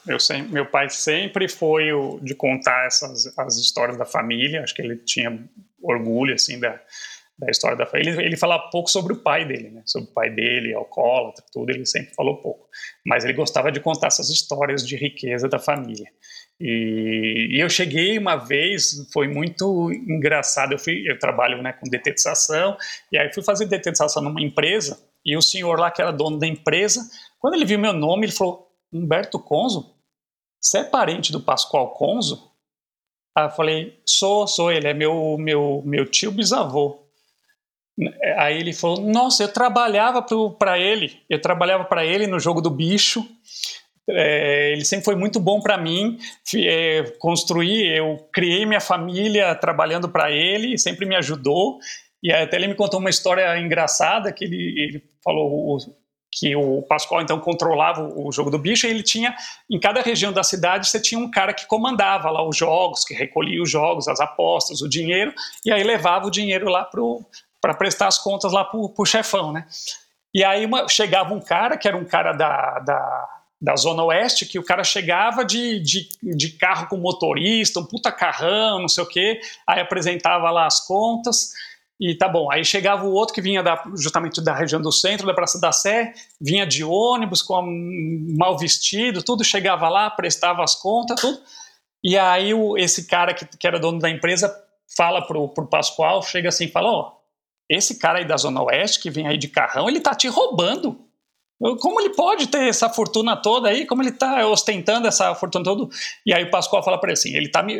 Meu pai sempre foi o de contar as histórias da família. Acho que ele tinha orgulho, assim, da história da família. Ele falava pouco sobre o pai dele, né? Sobre o pai dele, alcoólatra, tudo, ele sempre falou pouco. Mas ele gostava de contar essas histórias de riqueza da família. E eu cheguei uma vez, foi muito engraçado, eu trabalho, né, com detetização, e aí fui fazer detetização numa empresa, e o senhor lá, que era dono da empresa, quando ele viu meu nome, ele falou: Humberto Conzo? Você é parente do Pascoal Conzo? Aí eu falei: sou, ele é meu tio bisavô. Aí ele falou: nossa, eu trabalhava para ele no jogo do bicho, ele sempre foi muito bom para mim, eu criei minha família trabalhando para ele, sempre me ajudou. E até ele me contou uma história engraçada, que ele falou que o Pascoal então controlava o jogo do bicho, e ele tinha, em cada região da cidade, você tinha um cara que comandava lá os jogos, que recolhia os jogos, as apostas, o dinheiro, e aí levava o dinheiro lá para prestar as contas lá pro chefão, né? E aí chegava um cara, que era um cara da Zona Oeste, que o cara chegava de carro com motorista, um puta carrão, não sei o quê, aí apresentava lá as contas, e tá bom. Aí chegava o outro que vinha justamente da região do centro, da Praça da Sé, vinha de ônibus, mal vestido, tudo, chegava lá, prestava as contas, tudo. E aí esse cara que era dono da empresa fala pro Pascoal, chega assim e fala: ó, esse cara aí da Zona Oeste que vem aí de carrão, ele tá te roubando. Como ele pode ter essa fortuna toda aí? Como ele tá ostentando essa fortuna toda? E aí o Pascoal fala para ele assim: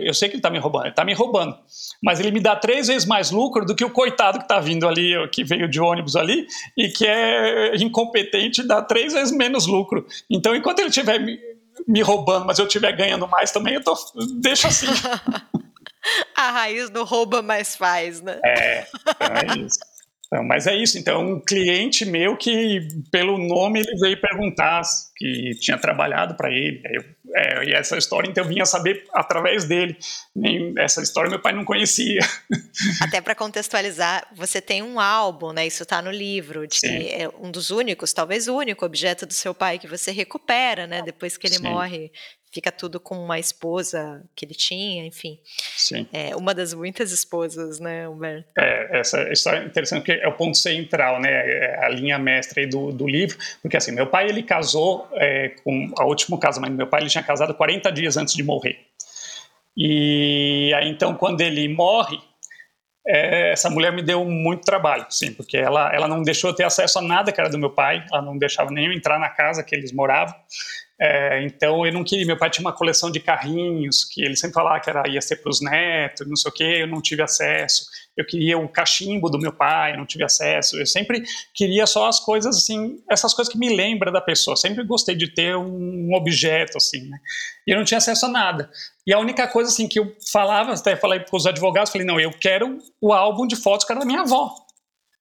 eu sei que ele tá me roubando, ele tá me roubando, mas ele me dá 3 vezes mais lucro do que o coitado que tá vindo ali, que veio de ônibus ali e que é incompetente, dá 3 vezes menos lucro. Então, enquanto ele estiver me roubando, mas eu estiver ganhando mais também, deixa assim. A raiz do rouba mais faz, né? É isso. Então, mas é isso. Então, um cliente meu que, pelo nome, ele veio perguntar que tinha trabalhado para ele. E essa história, então, eu vinha saber através dele. Essa história meu pai não conhecia. Até para contextualizar, você tem um álbum, né? Isso está no livro, de que é um dos únicos, talvez o único objeto do seu pai que você recupera, né? Depois que ele morre. Fica tudo com uma esposa que ele tinha, enfim. Sim. Uma das muitas esposas, né, Humberto? Essa história é interessante, porque é o ponto central, né, é a linha mestra aí do livro, porque assim, meu pai, ele casou com o último casamento do meu pai, ele tinha casado 40 dias antes de morrer. E aí, então, quando ele morre, essa mulher me deu muito trabalho, sim, porque ela não deixou eu ter acesso a nada que era do meu pai, ela não deixava nem eu entrar na casa que eles moravam. Então eu não queria. Meu pai tinha uma coleção de carrinhos que ele sempre falava que ia ser para os netos, não sei o que, eu não tive acesso. eu queria o cachimbo do meu pai, eu não tive acesso, eu sempre queria só as coisas assim, essas coisas que me lembram da pessoa, sempre gostei de ter um objeto assim, né? E eu não tinha acesso a nada. E a única coisa assim que eu falava, até falei para os advogados, falei, não, eu quero o álbum de fotos que era da minha avó,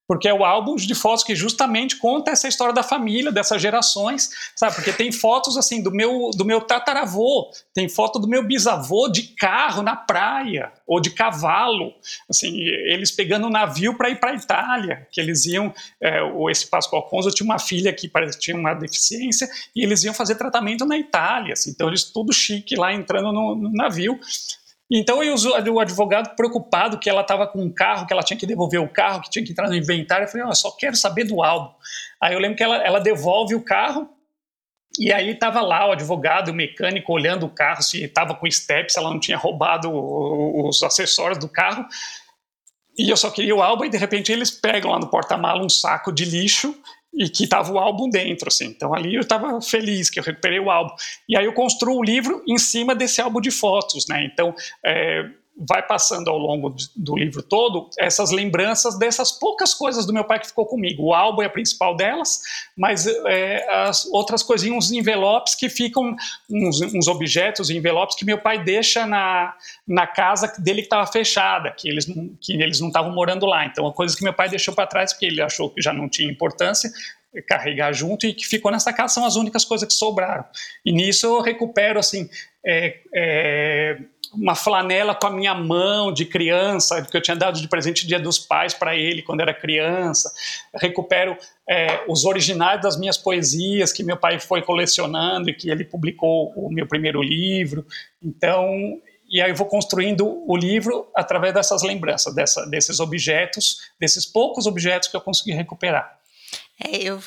porque é o álbum de fotos que justamente conta essa história da família, dessas gerações, sabe? Porque tem fotos assim do meu tataravô, tem foto do meu bisavô de carro na praia, ou de cavalo, assim, eles pegando um navio para ir para a Itália, que eles iam, esse Pascoal Conzo tinha uma filha que tinha uma deficiência, e eles iam fazer tratamento na Itália, assim, então eles tudo chique lá entrando no navio. Então eu, o advogado preocupado que ela estava com um carro, que ela tinha que devolver o carro, que tinha que entrar no inventário, eu falei, oh, eu só quero saber do álbum. Aí eu lembro que ela devolve o carro, e aí estava lá o advogado, o mecânico, olhando o carro, se estava com estepe, se ela não tinha roubado os acessórios do carro. E eu só queria o álbum, e de repente eles pegam lá no porta-mala um saco de lixo, e que estava o álbum dentro, assim. Então ali eu estava feliz que eu recuperei o álbum. E aí eu construo o livro em cima desse álbum de fotos, né? Então vai passando ao longo do livro todo essas lembranças dessas poucas coisas do meu pai que ficou comigo. O álbum é a principal delas, mas as outras coisinhas, uns envelopes que ficam, uns objetos e envelopes que meu pai deixa na casa dele que estava fechada, que eles não estavam morando lá. Então, coisas que meu pai deixou para trás porque ele achou que já não tinha importância carregar junto, e que ficou nessa casa são as únicas coisas que sobraram. E nisso eu recupero, assim, uma flanela com a minha mão de criança, que eu tinha dado de presente Dia dos Pais para ele quando era criança. Recupero os originais das minhas poesias que meu pai foi colecionando e que ele publicou o meu primeiro livro. Então, e aí eu vou construindo o livro através dessas lembranças, desses objetos, desses poucos objetos que eu consegui recuperar.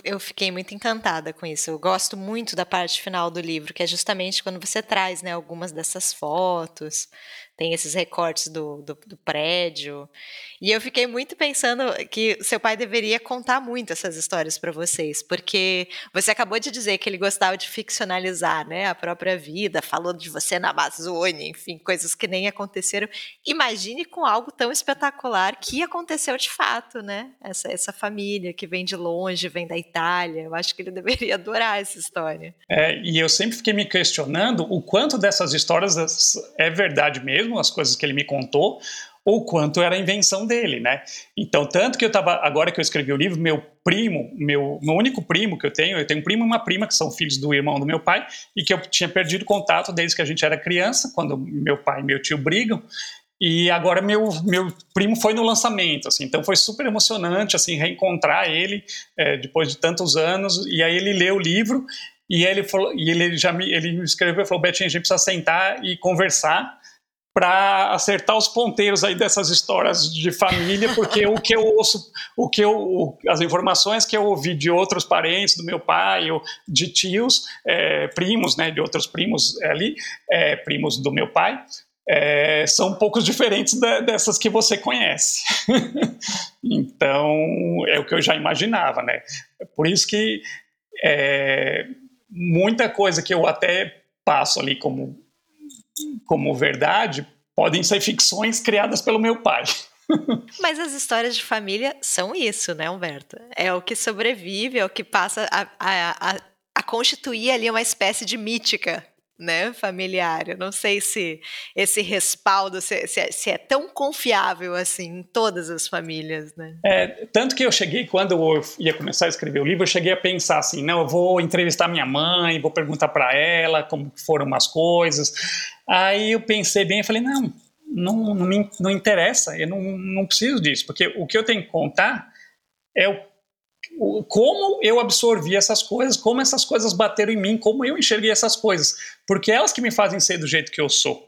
Eu fiquei muito encantada com isso. Eu gosto muito da parte final do livro, que é justamente quando você traz, né, algumas dessas fotos, tem esses recortes do prédio. E eu fiquei muito pensando que seu pai deveria contar muito essas histórias para vocês, porque você acabou de dizer que ele gostava de ficcionalizar, né, a própria vida, falando de você na Amazônia, enfim, coisas que nem aconteceram. Imagine com algo tão espetacular que aconteceu de fato, né? Essa família que vem de longe, vem da Itália. Eu acho que ele deveria adorar essa história. E eu sempre fiquei me questionando o quanto dessas histórias é verdade mesmo, as coisas que ele me contou, ou quanto era a invenção dele, né? Então, tanto que eu estava, agora que eu escrevi o livro, meu primo, meu único primo que eu tenho um primo e uma prima que são filhos do irmão do meu pai, e que eu tinha perdido contato desde que a gente era criança, quando meu pai e meu tio brigam. E agora meu primo foi no lançamento, assim, então foi super emocionante, assim, reencontrar ele depois de tantos anos. E aí ele leu o livro e ele falou, e ele me escreveu e falou, Betinho, a gente precisa sentar e conversar para acertar os ponteiros aí dessas histórias de família, porque o que eu ouço, as informações que eu ouvi de outros parentes do meu pai, ou de tios, primos, né, de outros primos ali, primos do meu pai, são um pouco diferentes dessas que você conhece. Então, é o que eu já imaginava, né? Por isso que muita coisa que eu até passo ali como verdade podem ser ficções criadas pelo meu pai. Mas as histórias de família são isso, né, Humberto? É o que sobrevive, é o que passa a constituir ali uma espécie de mítica, né, familiar. Eu não sei se esse respaldo se é tão confiável assim em todas as famílias, né? Tanto que eu cheguei, quando eu ia começar a escrever o livro, eu cheguei a pensar assim, não, eu vou entrevistar minha mãe, vou perguntar para ela como foram umas coisas. Aí eu pensei bem e falei, não interessa, eu não preciso disso, porque o que eu tenho que contar é como eu absorvi essas coisas, como essas coisas bateram em mim, como eu enxerguei essas coisas, porque elas que me fazem ser do jeito que eu sou,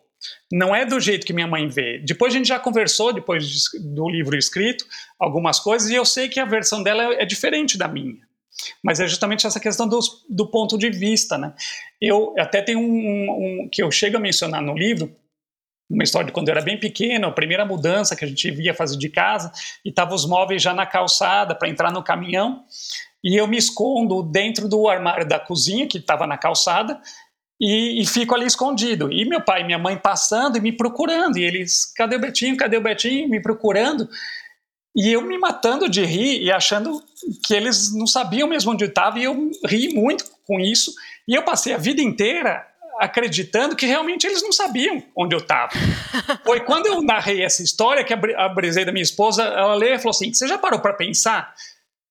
não é do jeito que minha mãe vê. Depois a gente já conversou, depois do livro escrito, algumas coisas, e eu sei que a versão dela é diferente da minha, mas é justamente essa questão do ponto de vista, né? Eu até tenho um que eu chego a mencionar no livro, uma história de quando eu era bem pequeno, a primeira mudança que a gente ia fazer de casa, e estavam os móveis já na calçada para entrar no caminhão, e eu me escondo dentro do armário da cozinha que estava na calçada, e fico ali escondido. E meu pai e minha mãe passando e me procurando, e eles, cadê o Betinho, cadê o Betinho, me procurando, e eu me matando de rir e achando que eles não sabiam mesmo onde eu estava, e eu ri muito com isso, e eu passei a vida inteira acreditando que realmente eles não sabiam onde eu estava. Foi quando eu narrei essa história que a Briseida, minha esposa, ela leu e falou assim, você já parou para pensar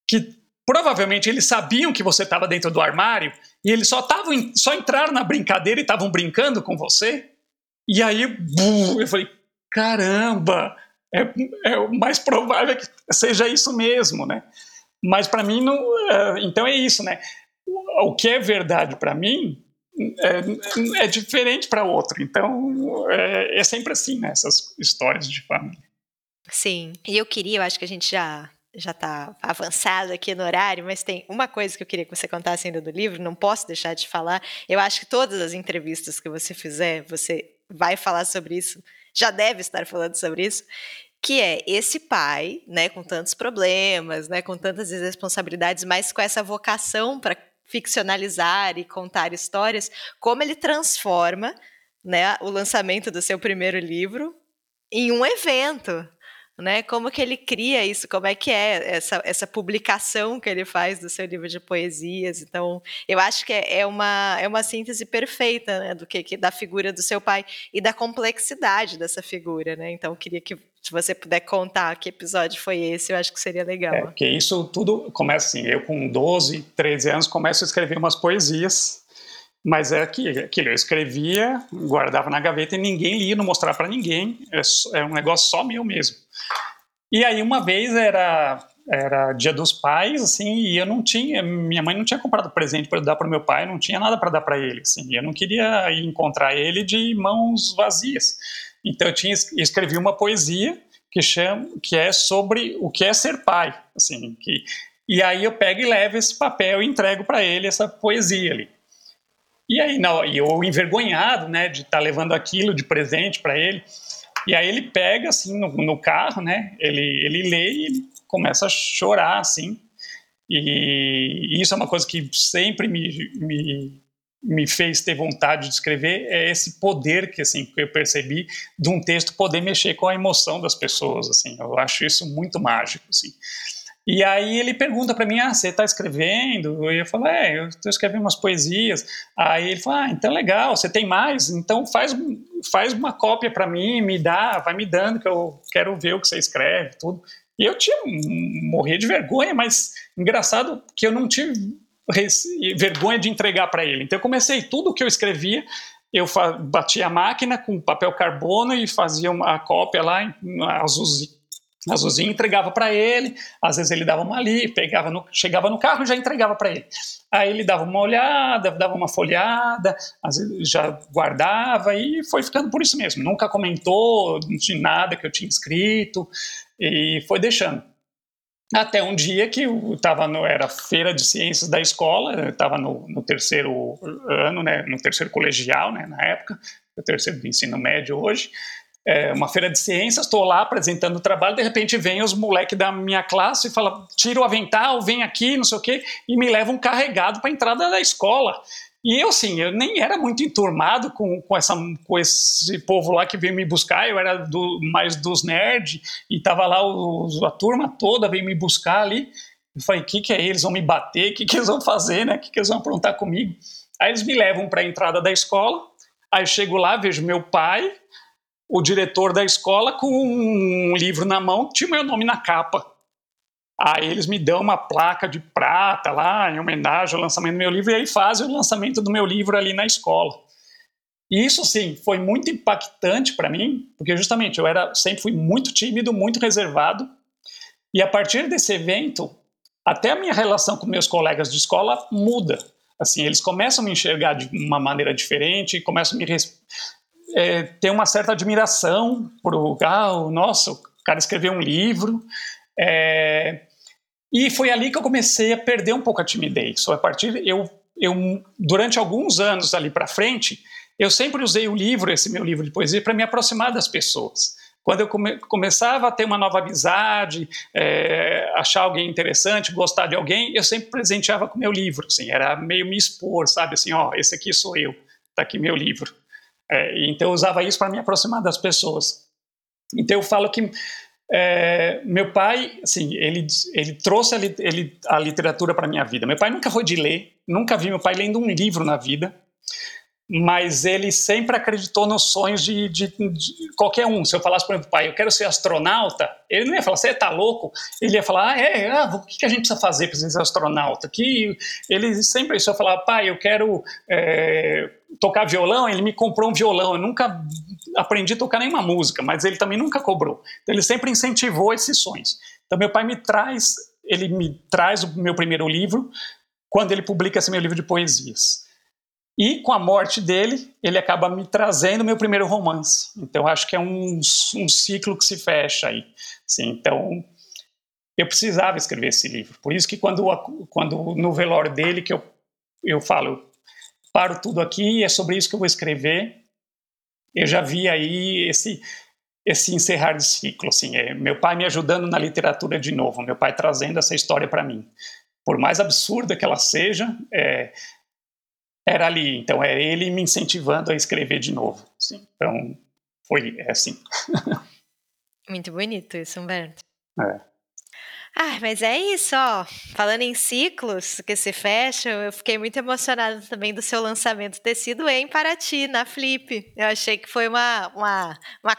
que provavelmente eles sabiam que você estava dentro do armário e eles só entraram na brincadeira e estavam brincando com você? E aí, eu falei, caramba, é o mais provável que seja isso mesmo, né? Mas para mim, não, então é isso, né? O que é verdade para mim é diferente para outro. Então, é sempre assim, né? Essas histórias de família. Sim. E eu acho que a gente já está avançado aqui no horário, mas tem uma coisa que eu queria que você contasse ainda do livro, não posso deixar de falar. Eu acho que todas as entrevistas que você fizer, você vai falar sobre isso, já deve estar falando sobre isso, que é esse pai, né, com tantos problemas, né, com tantas responsabilidades, mas com essa vocação para ficcionalizar e contar histórias, como ele transforma, né, o lançamento do seu primeiro livro em um evento, né? Como que ele cria isso, como é que é essa publicação que ele faz do seu livro de poesias. Então, eu acho que é uma síntese perfeita, né, do que da figura do seu pai e da complexidade dessa figura, né? Então, eu queria que, se você puder contar que episódio foi esse, eu acho que seria legal. Porque isso tudo começa assim, eu com 12, 13 anos começo a escrever umas poesias, mas é aquilo, eu escrevia, guardava na gaveta e ninguém lia, não mostrava para ninguém, é um negócio só meu mesmo. E aí uma vez era dia dos pais, assim, e eu não tinha, minha mãe não tinha comprado presente para dar para o meu pai, não tinha nada para dar para ele, assim, e eu não queria encontrar ele de mãos vazias. Então eu escrevi uma poesia que é sobre o que é ser pai, assim, e aí eu pego e levo esse papel e entrego para ele essa poesia ali. E aí eu envergonhado, né, de estar levando aquilo de presente para ele. E aí ele pega, assim, no carro, né, ele lê e ele começa a chorar, assim, e isso é uma coisa que sempre me fez ter vontade de escrever, é esse poder que, assim, eu percebi de um texto poder mexer com a emoção das pessoas, assim, eu acho isso muito mágico, assim. E aí ele pergunta para mim, você está escrevendo? E eu falo, eu estou escrevendo umas poesias. Aí ele fala, então legal, você tem mais? Então faz uma cópia para mim, vai me dando, que eu quero ver o que você escreve, tudo. E eu morri de vergonha, mas engraçado que eu não tive vergonha de entregar para ele. Então eu comecei tudo o que eu escrevia, eu batia a máquina com papel carbono e fazia uma cópia lá em azulzinho, entregava para ele, às vezes ele dava uma ali, chegava no carro e já entregava para ele. Aí ele dava uma olhada, dava uma folhada, às vezes já guardava e foi ficando por isso mesmo. Nunca comentou de nada que eu tinha escrito e foi deixando. Até um dia que eu estava era feira de ciências da escola, eu estava no terceiro ano, né, no terceiro colegial, né, na época, o terceiro do ensino médio hoje, uma feira de ciências, estou lá apresentando o trabalho, de repente vem os moleques da minha classe e falam, tira o avental, vem aqui, não sei o quê, e me levam carregado para a entrada da escola. E eu, assim, eu nem era muito enturmado com esse povo lá que veio me buscar, eu era mais dos nerds, e estava lá a turma toda veio me buscar ali, eu falei, o que é eles vão me bater, o que eles vão fazer, né? O que eles vão aprontar comigo? Aí eles me levam para a entrada da escola, aí eu chego lá, vejo meu pai, o diretor da escola, com um livro na mão, tinha o meu nome na capa. Aí eles me dão uma placa de prata lá, em homenagem ao lançamento do meu livro, e aí fazem o lançamento do meu livro ali na escola. E isso, sim, foi muito impactante para mim, porque justamente eu sempre fui muito tímido, muito reservado, e a partir desse evento, até a minha relação com meus colegas de escola muda. Assim, eles começam a me enxergar de uma maneira diferente, começam a me tem uma certa admiração por nossa, o cara escreveu um livro, e foi ali que eu comecei a perder um pouco a timidez. A partir durante alguns anos ali para frente, eu sempre usei esse meu livro de poesia, para me aproximar das pessoas. Quando eu começava a ter uma nova amizade, achar alguém interessante, gostar de alguém, eu sempre presenteava com meu livro, assim, era meio me expor, sabe, assim, esse aqui sou eu. está aqui meu livro. Então eu usava isso para me aproximar das pessoas. Então eu falo que meu pai, assim, ele trouxe a literatura para a minha vida. Meu pai nunca foi de ler, nunca vi meu pai lendo um livro na vida, mas ele sempre acreditou nos sonhos de qualquer um. Se eu falasse para o meu pai, eu quero ser astronauta, ele não ia falar, você está louco? Ele ia falar, o que a gente precisa fazer para ser astronauta? Que ele sempre, se eu falar, pai, eu quero tocar violão, ele me comprou um violão, eu nunca aprendi a tocar nenhuma música, mas ele também nunca cobrou. Então, ele sempre incentivou esses sonhos. Então meu pai me traz o meu primeiro livro, quando ele publica esse meu livro de poesias. E com a morte dele, ele acaba me trazendo o meu primeiro romance. Então acho que é um ciclo que se fecha aí. Assim, então eu precisava escrever esse livro. Por isso que quando no velório dele que eu falo, paro tudo aqui, é sobre isso que eu vou escrever. Eu já vi aí esse encerrar de ciclo. Assim, meu pai me ajudando na literatura de novo. Meu pai trazendo essa história para mim. Por mais absurda que ela seja... Era ali, então era ele me incentivando a escrever de novo. Sim. Então, foi assim. Muito bonito isso, Humberto. Mas é isso, ó. Falando em ciclos que se fecham, eu fiquei muito emocionada também do seu lançamento ter sido em Paraty, na Flip. Eu achei que foi uma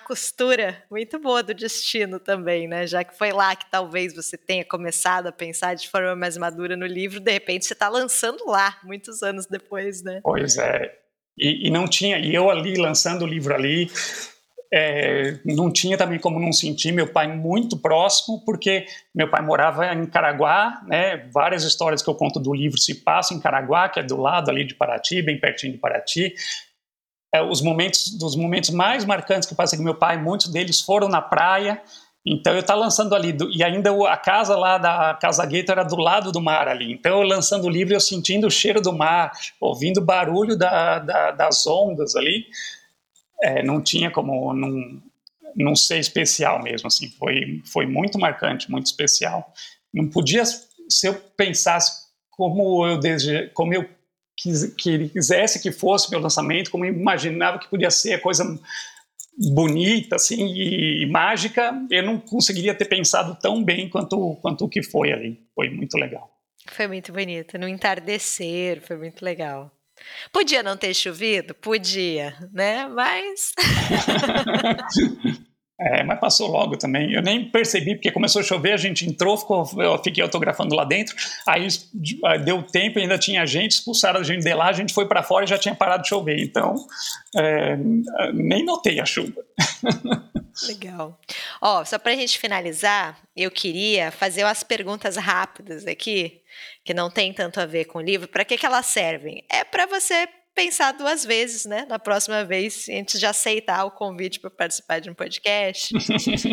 costura muito boa do destino também, né? Já que foi lá que talvez você tenha começado a pensar de forma mais madura no livro, de repente você está lançando lá, muitos anos depois, né? Pois é. E não tinha... E eu ali, lançando o livro ali... não tinha também como não sentir meu pai muito próximo, porque meu pai morava em Caraguá, né? Várias histórias que eu conto do livro se passam em Caraguá, que é do lado ali de Paraty, bem pertinho de Paraty. Dos momentos mais marcantes que eu passei com meu pai, muitos deles foram na praia, então eu estava lançando ali, e ainda a casa lá da Casa Gueto era do lado do mar ali, então eu lançando o livro, eu sentindo o cheiro do mar, ouvindo o barulho das ondas ali. Não tinha como não ser especial mesmo, assim, foi muito marcante, muito especial. Não podia, se eu pensasse como eu quisesse que fosse meu lançamento, como eu imaginava que podia ser a coisa bonita, assim, e mágica, eu não conseguiria ter pensado tão bem quanto o que foi ali. Foi muito legal. Foi muito bonito, no entardecer, foi muito legal. Podia não ter chovido? Podia, né? Mas... mas passou logo também. Eu nem percebi, porque começou a chover, a gente entrou, eu fiquei autografando lá dentro, aí deu tempo, ainda tinha gente, expulsaram a gente de lá, a gente foi para fora e já tinha parado de chover. Então, nem notei a chuva. Legal. Só para a gente finalizar, eu queria fazer umas perguntas rápidas aqui, que não tem tanto a ver com o livro. Para que elas servem? É para você pensar duas vezes, né? Na próxima vez, antes de aceitar o convite para participar de um podcast.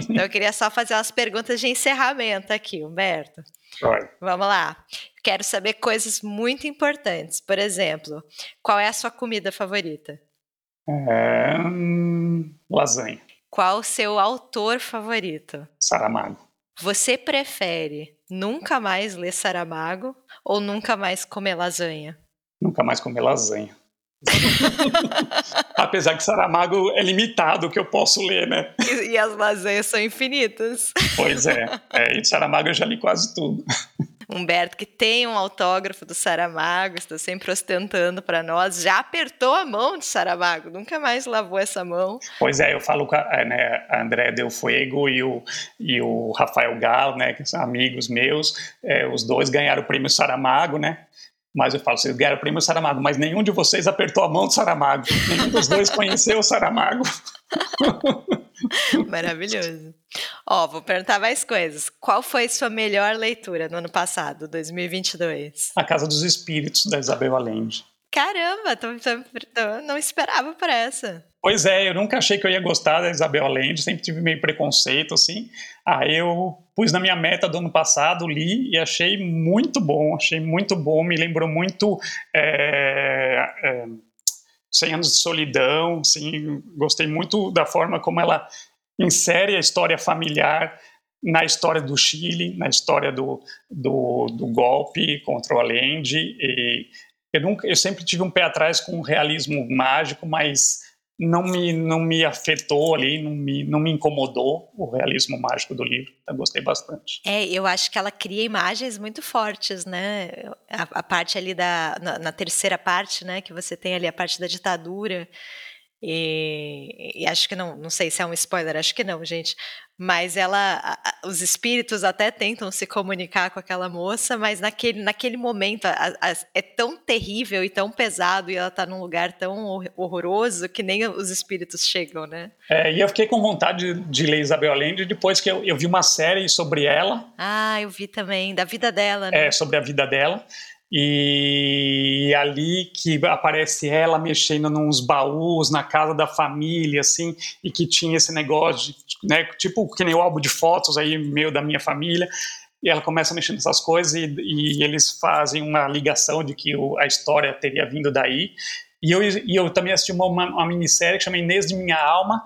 Então, eu queria só fazer umas perguntas de encerramento aqui, Humberto. Vai. Vamos lá. Quero saber coisas muito importantes. Por exemplo, qual é a sua comida favorita? Lasanha. Qual o seu autor favorito? Saramago. Você prefere nunca mais ler Saramago ou nunca mais comer lasanha? Nunca mais comer lasanha. Apesar que Saramago é limitado o que eu posso ler, né? E as lasanhas são infinitas. Pois é. E Saramago eu já li quase tudo. Humberto, que tem um autógrafo do Saramago, está sempre ostentando para nós, já apertou a mão de Saramago, nunca mais lavou essa mão. Pois é, eu falo com a Andréa Del Fuego e o Rafael Galo, né, que são amigos meus, os dois ganharam o prêmio Saramago, né? Mas eu falo, vocês ganharam o prêmio Saramago, mas nenhum de vocês apertou a mão de Saramago, nenhum dos dois conheceu o Saramago. Maravilhoso. Vou perguntar mais coisas. Qual foi sua melhor leitura no ano passado, 2022? A Casa dos Espíritos, da Isabel Allende. Caramba, não esperava por essa. Pois é, eu nunca achei que eu ia gostar da Isabel Allende, sempre tive meio preconceito, assim. Aí eu pus na minha meta do ano passado, li e achei muito bom, me lembrou muito... 100 anos de solidão, assim, gostei muito da forma como ela insere a história familiar na história do Chile, na história do golpe contra o Allende, e Eu sempre tive um pé atrás com o realismo mágico, mas não me afetou ali, não me incomodou o realismo mágico do livro. Então, gostei bastante. Eu acho que ela cria imagens muito fortes, né? A parte ali na terceira parte, né? Que você tem ali a parte da ditadura. E acho que não sei se é um spoiler, acho que não, gente, mas os espíritos até tentam se comunicar com aquela moça, mas naquele momento é tão terrível e tão pesado, e ela está num lugar tão horroroso que nem os espíritos chegam, né? E eu fiquei com vontade de ler Isabel Allende depois que eu vi uma série sobre ela. Eu vi também, da vida dela, né? Sobre a vida dela. E ali que aparece ela mexendo nos baús na casa da família, assim, e que tinha esse negócio, né, tipo que nem o álbum de fotos aí, meio da minha família, e ela começa mexendo nessas coisas e eles fazem uma ligação de que a história teria vindo daí. E eu também assisti uma minissérie que chama Inês de Minha Alma,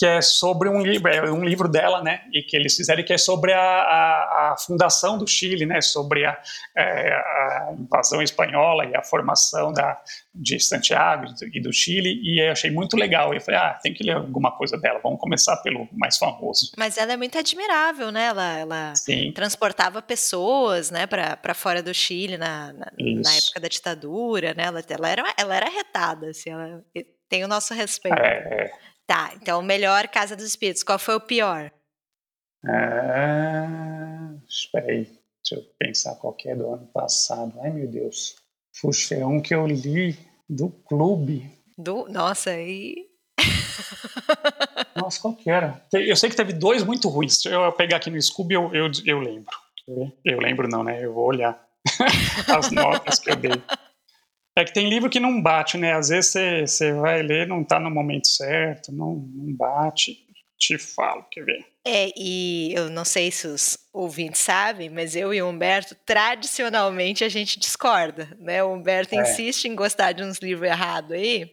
que é sobre um livro dela, né, e que eles fizeram, que é sobre a fundação do Chile, né, sobre a invasão espanhola e a formação de Santiago e do Chile, e eu achei muito legal. Eu falei, tem que ler alguma coisa dela, vamos começar pelo mais famoso. Mas ela é muito admirável, né, ela transportava pessoas, né, para fora do Chile na época da ditadura, né, ela era arretada, assim, ela tem o nosso respeito. Tá, então, melhor Casa dos Espíritos. Qual foi o pior? Espera aí. Deixa eu pensar qual que é do ano passado. Ai, meu Deus. Puxa, é um que eu li do Clube. Nossa, aí... Nossa, qual que era? Eu sei que teve dois muito ruins. Se eu pegar aqui no Scooby, eu lembro. Eu lembro não, né? Eu vou olhar as notas que eu dei. É que tem livro que não bate, né? Às vezes você vai ler, não tá no momento certo, não bate, te falo, quer ver? E eu não sei se os ouvintes sabem, mas eu e o Humberto, tradicionalmente, a gente discorda, né? O Humberto insiste em gostar de uns livros errados aí.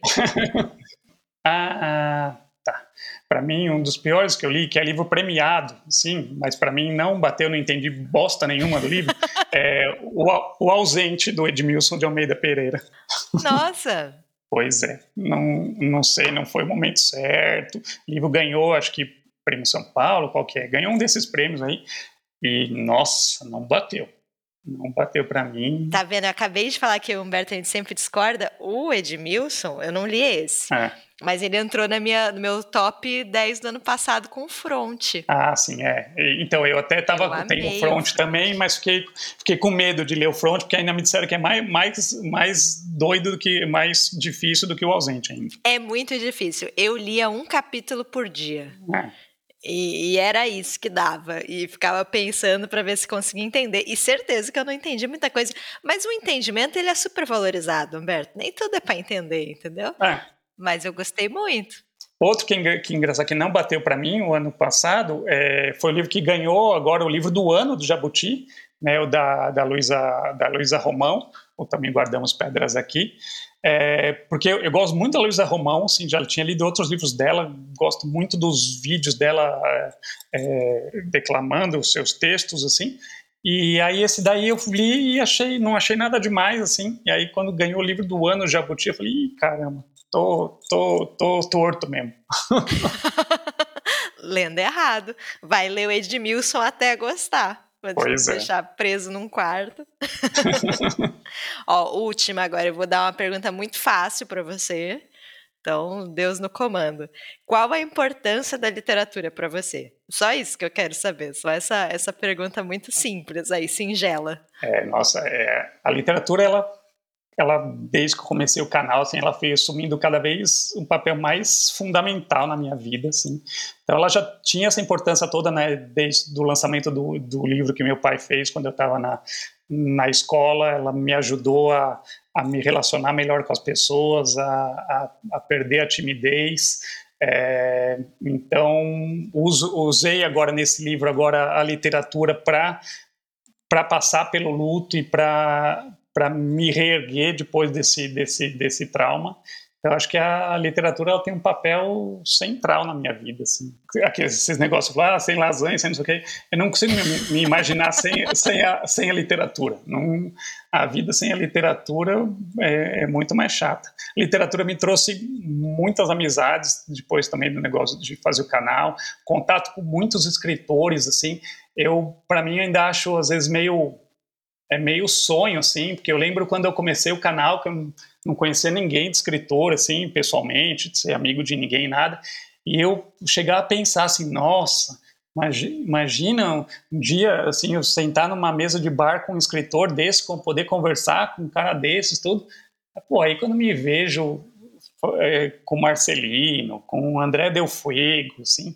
Tá. Pra mim, um dos piores que eu li, que é livro premiado, sim, mas pra mim não bateu, não entendi bosta nenhuma do livro, é O Ausente, do Edmilson de Almeida Pereira. Nossa! Pois é, não sei, não foi o momento certo, o livro ganhou, acho que Prêmio São Paulo, ganhou um desses prêmios aí, e nossa, não bateu. Não bateu pra mim. Tá vendo? Eu acabei de falar que o Humberto a gente sempre discorda. O Edmilson, eu não li esse. Mas ele entrou no meu top 10 do ano passado com o Front. Sim, Então, eu até tenho o Front também, mas fiquei com medo de ler o Front, porque ainda me disseram que é mais doido, mais difícil do que o Ausente ainda. É muito difícil. Eu lia um capítulo por dia. E era isso que dava, e ficava pensando para ver se conseguia entender, e certeza que eu não entendi muita coisa, mas o entendimento ele é super valorizado, Humberto, nem tudo é para entender, entendeu? Mas eu gostei muito. Outro que engraçado, que não bateu para mim o ano passado, foi o livro que ganhou agora o livro do ano do Jabuti, né, o da Luísa Romão, ou também Guardamos Pedras Aqui, porque eu gosto muito da Luísa Romão, assim, já tinha lido outros livros dela, gosto muito dos vídeos dela declamando os seus textos, assim, e aí esse daí eu li e não achei nada demais, assim, e aí quando ganhou o livro do ano, Jabuti, eu falei, caramba, tô torto mesmo. Lendo errado, vai ler o Edmilson até gostar. Pois deixar preso num quarto. Ó, última agora, eu vou dar uma pergunta muito fácil para você. Então, Deus no comando. Qual a importância da literatura para você? Só isso que eu quero saber, só essa pergunta muito simples aí, singela. A literatura, ela desde que eu comecei o canal, assim, ela foi assumindo cada vez um papel mais fundamental na minha vida, assim. Então ela já tinha essa importância toda, né, desde o lançamento do livro que meu pai fez quando eu estava na escola. Ela me ajudou a me relacionar melhor com as pessoas, a perder a timidez. Então usei agora nesse livro a literatura para passar pelo luto e para me reerguer depois desse trauma. Então, acho que a literatura ela tem um papel central na minha vida, assim. Esses negócios, sem lasanha, sem não sei o quê, eu não consigo me imaginar sem a literatura. Não, a vida sem a literatura é muito mais chata. A literatura me trouxe muitas amizades, depois também do negócio de fazer o canal, contato com muitos escritores, assim. Eu, para mim, ainda acho, às vezes, meio sonho, assim, porque eu lembro quando eu comecei o canal, que eu não conhecia ninguém de escritor, assim, pessoalmente, de ser amigo de ninguém, nada, e eu chegar a pensar assim, nossa, imagina um dia, assim, eu sentar numa mesa de bar com um escritor desse, poder conversar com um cara desses, tudo. Pô, aí quando me vejo com Marcelino, com Andréa Del Fuego, assim,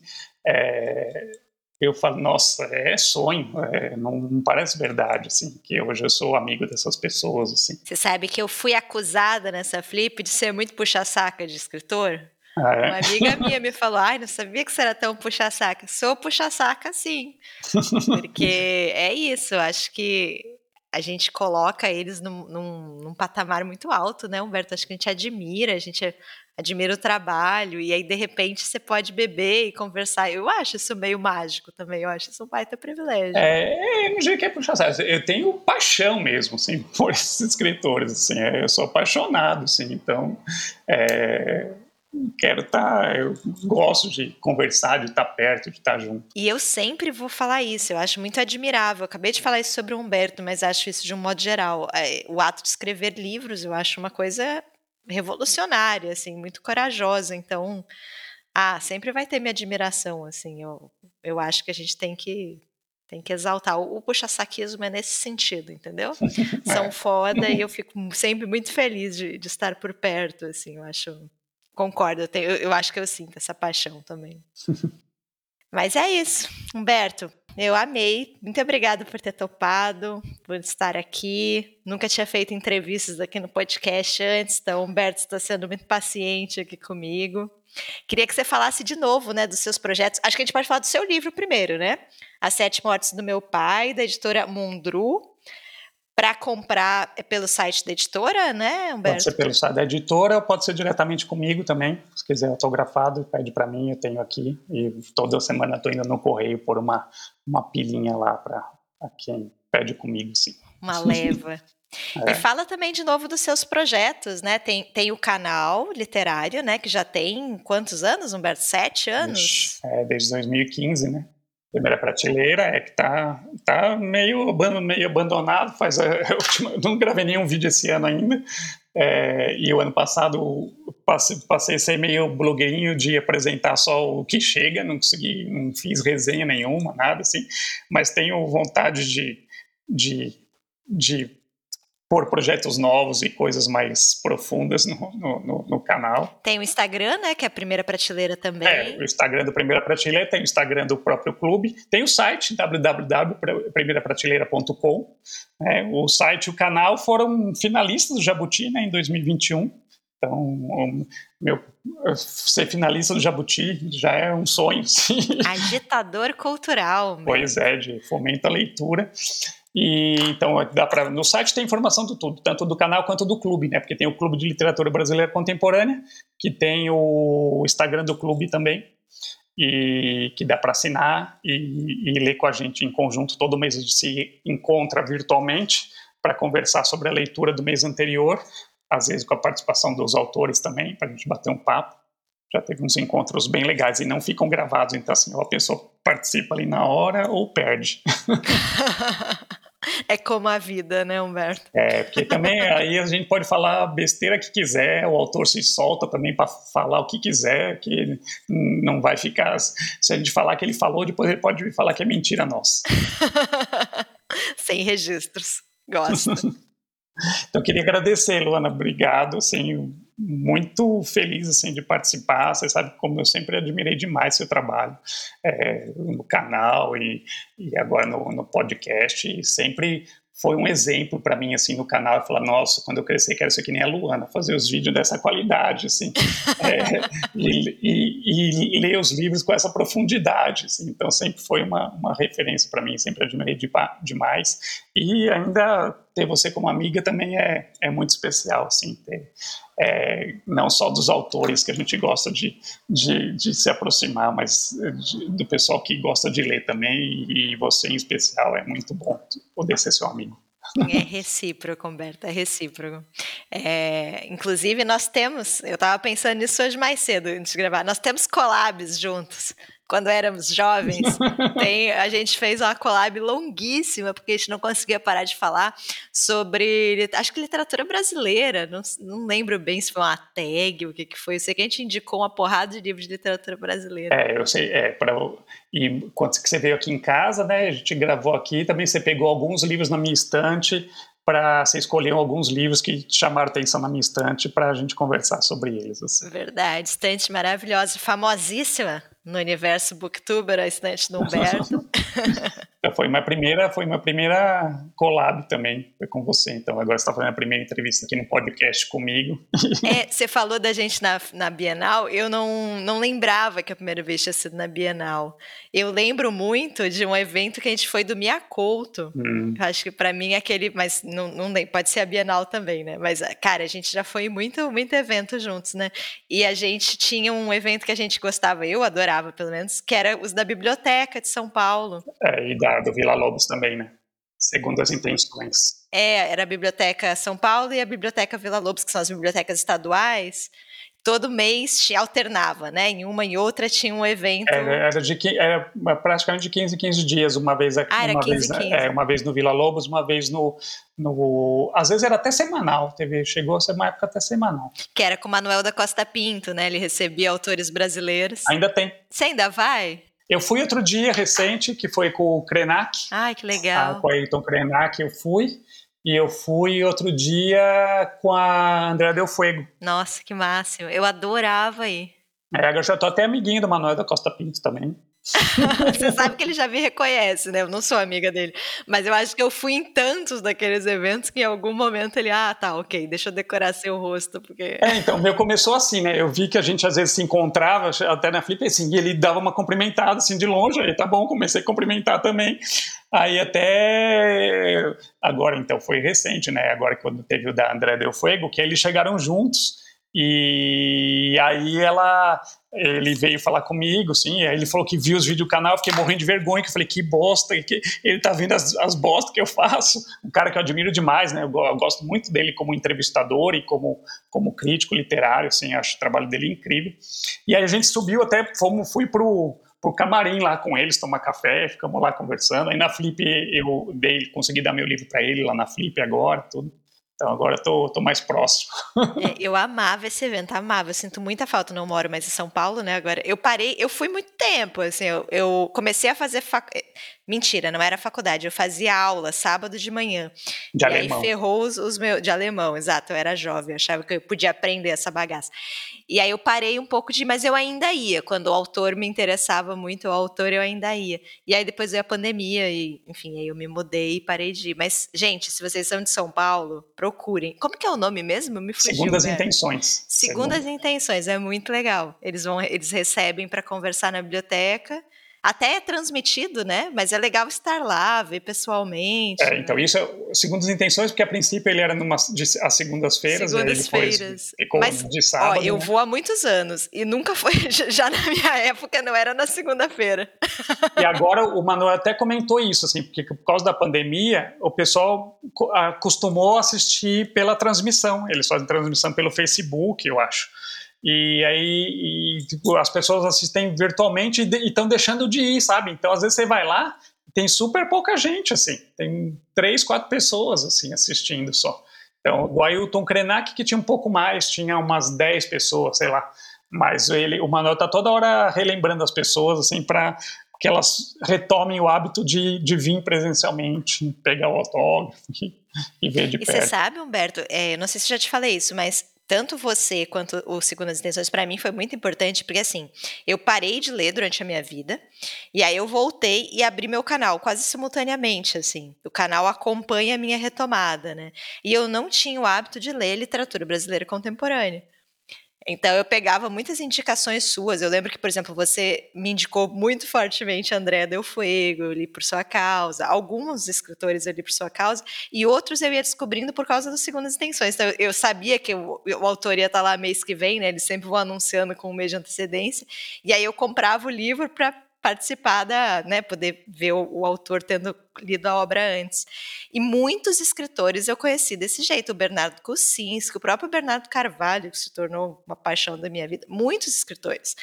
eu falo, nossa, é sonho, não parece verdade, assim, que hoje eu sou amigo dessas pessoas, assim. Você sabe que eu fui acusada nessa Flip de ser muito puxa-saca de escritor? Ah, é? Uma amiga minha me falou, não sabia que você era tão puxa-saca. Sou puxa-saca, sim, porque é isso, acho que a gente coloca eles num patamar muito alto, né, Humberto? Acho que a gente admira o trabalho, e aí de repente você pode beber e conversar. Eu acho isso meio mágico também, eu acho isso um baita privilégio. Eu não diria que é puxa-saco, eu tenho paixão mesmo, assim, por esses escritores, assim, eu sou apaixonado, assim, então eu gosto de conversar, de estar perto, de estar junto. E eu sempre vou falar isso, eu acho muito admirável. Eu acabei de falar isso sobre o Humberto, mas acho isso de um modo geral. O ato de escrever livros, eu acho uma coisa revolucionária, assim, muito corajosa. Então, sempre vai ter minha admiração, assim. Eu acho que a gente tem que exaltar. O puxa-saquismo é nesse sentido, entendeu? São foda e eu fico sempre muito feliz de estar por perto, assim, eu acho. Concordo, eu acho que eu sinto essa paixão também. Mas é isso, Humberto, eu amei, muito obrigada por ter topado, por estar aqui, nunca tinha feito entrevistas aqui no podcast antes, então Humberto está sendo muito paciente aqui comigo. Queria que você falasse de novo, né, dos seus projetos, acho que a gente pode falar do seu livro primeiro, né, As Sete Mortes do Meu Pai, da editora Mondru. Para comprar pelo site da editora, né, Humberto? Pode ser pelo site da editora, ou pode ser diretamente comigo também. Se quiser autografado, pede para mim, eu tenho aqui. E toda semana estou indo no correio por uma pilhinha lá para quem pede comigo, sim. Uma leva. E fala também de novo dos seus projetos, né? Tem o canal literário, né, que já tem quantos anos, Humberto? 7 anos? Desde 2015, né? Primeira Prateleira que tá meio abandonado, não gravei nenhum vídeo esse ano ainda, e o ano passado passei a ser meio blogueirinho de apresentar só o que chega, não fiz resenha nenhuma, nada assim, mas tenho vontade de por projetos novos e coisas mais profundas no canal. Tem o Instagram, né, que é a Primeira Prateleira também. O Instagram do Primeira Prateleira, tem o Instagram do próprio clube, tem o site www.primeiraprateleira.com, o site e o canal foram finalistas do Jabuti, né, em 2021, então ser finalista do Jabuti já é um sonho. Sim. Agitador cultural. Mesmo. Pois de fomento à leitura. E então no site tem informação de tudo, tanto do canal quanto do clube, né? Porque tem o Clube de Literatura Brasileira Contemporânea, que tem o Instagram do clube também, e que dá para assinar e ler com a gente em conjunto. Todo mês a gente se encontra virtualmente para conversar sobre a leitura do mês anterior, às vezes com a participação dos autores também, para a gente bater um papo. Já teve uns encontros bem legais e não ficam gravados, então assim, a pessoa participa ali na hora ou perde. É como a vida, né, Humberto? Porque também aí a gente pode falar a besteira que quiser, o autor se solta também para falar o que quiser, que não vai ficar... Se a gente falar que ele falou, depois ele pode falar que é mentira nossa. Sem registros. Gosto. Então, eu queria agradecer, Luana, obrigado, assim, muito feliz, assim, de participar, você sabe como eu sempre admirei demais seu trabalho no canal e agora no podcast, e sempre foi um exemplo para mim, assim, no canal, eu falar, nossa, quando eu crescer quero ser que nem a Luana, fazer os vídeos dessa qualidade, assim, e ler os livros com essa profundidade, assim, então sempre foi uma referência para mim, sempre admirei demais, e ainda... ter você como amiga também é muito especial, assim, não só dos autores que a gente gosta de se aproximar, mas do pessoal que gosta de ler também, e você em especial, é muito bom poder ser seu amigo. É recíproco, Humberto, é recíproco. Inclusive, nós temos, eu estava pensando nisso hoje mais cedo, antes de gravar, nós temos collabs juntos. Quando éramos jovens, a gente fez uma collab longuíssima, porque a gente não conseguia parar de falar sobre, acho que literatura brasileira, não lembro bem se foi uma tag, o que foi, eu sei que a gente indicou uma porrada de livros de literatura brasileira. Eu sei, e quando você veio aqui em casa, né, a gente gravou aqui, também você pegou alguns livros na minha estante, você escolheu alguns livros que chamaram atenção na minha estante para a gente conversar sobre eles. Assim. Verdade, estante maravilhosa, famosíssima no universo booktuber, a estante do Humberto. Foi minha primeira collab também, foi com você, então agora você está fazendo a primeira entrevista aqui no podcast comigo. Você falou da gente na Bienal, eu não lembrava que a primeira vez tinha sido na Bienal. Eu lembro muito de um evento que a gente foi do Miacouto, acho que para mim é aquele, mas não pode ser a Bienal também, né, mas cara, a gente já foi muito evento juntos, né, e a gente tinha um evento que a gente gostava, eu adorava pelo menos, que era os da Biblioteca de São Paulo. E do Vila Lobos também, né? Segundas Intenções. Era a Biblioteca São Paulo e a Biblioteca Vila Lobos, que são as bibliotecas estaduais. Todo mês alternava, né? Em uma e outra tinha um evento. Era praticamente de 15 em 15 dias, uma vez aqui, era uma 15 vez, 15. Uma vez no Vila Lobos, uma vez no às vezes era até semanal, chegou a ser uma época até semanal. Que era com o Manuel da Costa Pinto, né? Ele recebia autores brasileiros. Ainda tem. Você ainda vai? Eu fui outro dia recente, que foi com o Krenak. Ai, que legal. Com a Ailton Krenak eu fui. E eu fui outro dia com a Andréa Del Fuego. Nossa, que máximo. Eu adorava ir. Eu já tô até amiguinho do Manuel da Costa Pinto também. Você sabe que ele já me reconhece, né? Eu não sou amiga dele. Mas eu acho que eu fui em tantos daqueles eventos que em algum momento ele... ok, deixa eu decorar seu rosto, porque... meu começou assim, né? Eu vi que a gente às vezes se encontrava até na Flip, assim, e ele dava uma cumprimentada, assim, de longe. Aí, tá bom, comecei a cumprimentar também. Aí até... Agora, então, foi recente, né? Agora, quando teve o da Andréa Del Fuego, que eles chegaram juntos. E aí ele veio falar comigo, sim. Aí ele falou que viu os vídeos do canal, eu fiquei morrendo de vergonha, que eu falei, que bosta, que ele tá vendo as bostas que eu faço. Um cara que eu admiro demais, né? Eu gosto muito dele como entrevistador e como crítico literário, assim, acho o trabalho dele incrível. E aí a gente subiu até, fui pro camarim lá com eles, tomar café, ficamos lá conversando. Aí na Flip eu consegui dar meu livro pra ele lá na Flip agora, tudo. Então agora eu tô mais próximo. Eu amava esse evento, amava. Eu sinto muita falta, não moro mais em São Paulo, né? Agora eu parei, eu fui muito tempo, assim, eu comecei a fazer mentira, não era faculdade, eu fazia aula sábado de manhã. De alemão. Aí ferrou os meus... De alemão, exato, eu era jovem, eu achava que eu podia aprender essa bagaça. E aí eu parei um pouco mas eu ainda ia, quando o autor me interessava muito, eu ainda ia. E aí depois veio a pandemia e, enfim, aí eu me mudei e parei de ir. Mas, gente, se vocês são de São Paulo, procurem. Como que é o nome mesmo? Me fugiu. Segundas Intenções. Segundas Intenções, é muito legal. Eles recebem para conversar na biblioteca. Até é transmitido, né? Mas é legal estar lá, ver pessoalmente. Então, isso é Segundas Intenções, porque a princípio ele era às segundas-feiras. Segundas-feiras. Mas, de sábado, eu vou há muitos anos e nunca foi, já na minha época não era na segunda-feira. E agora o Manuel até comentou isso, assim, porque por causa da pandemia, o pessoal acostumou a assistir pela transmissão. Eles fazem transmissão pelo Facebook, eu acho. E aí as pessoas assistem virtualmente e estão deixando de ir, sabe? Então às vezes você vai lá, tem super pouca gente, assim, tem 3, 4 pessoas assim, assistindo só. Então o Ailton Krenak que tinha um pouco mais, tinha umas 10 pessoas, sei lá, mas o Manuel tá toda hora relembrando as pessoas assim, para que elas retomem o hábito de vir presencialmente, pegar o autógrafo e ver de perto. E você sabe, Humberto, não sei se já te falei isso, mas tanto você quanto o Segundas Intenções, para mim, foi muito importante, porque, assim, eu parei de ler durante a minha vida, e aí eu voltei e abri meu canal, quase simultaneamente, assim. O canal acompanha a minha retomada, né? E eu não tinha o hábito de ler literatura brasileira contemporânea. Então, eu pegava muitas indicações suas. Eu lembro que, por exemplo, você me indicou muito fortemente Andréa Del Fuego, eu li por sua causa. Alguns escritores eu li por sua causa. E outros eu ia descobrindo por causa das Segundas Intenções. Então, eu sabia que o autor ia estar lá mês que vem, né? Eles sempre vão anunciando com um mês de antecedência. E aí eu comprava o livro para participar da, né, poder ver o autor tendo lido a obra antes. E muitos escritores eu conheci desse jeito, o Bernardo Kucinski, o próprio Bernardo Carvalho, que se tornou uma paixão da minha vida, muitos escritores.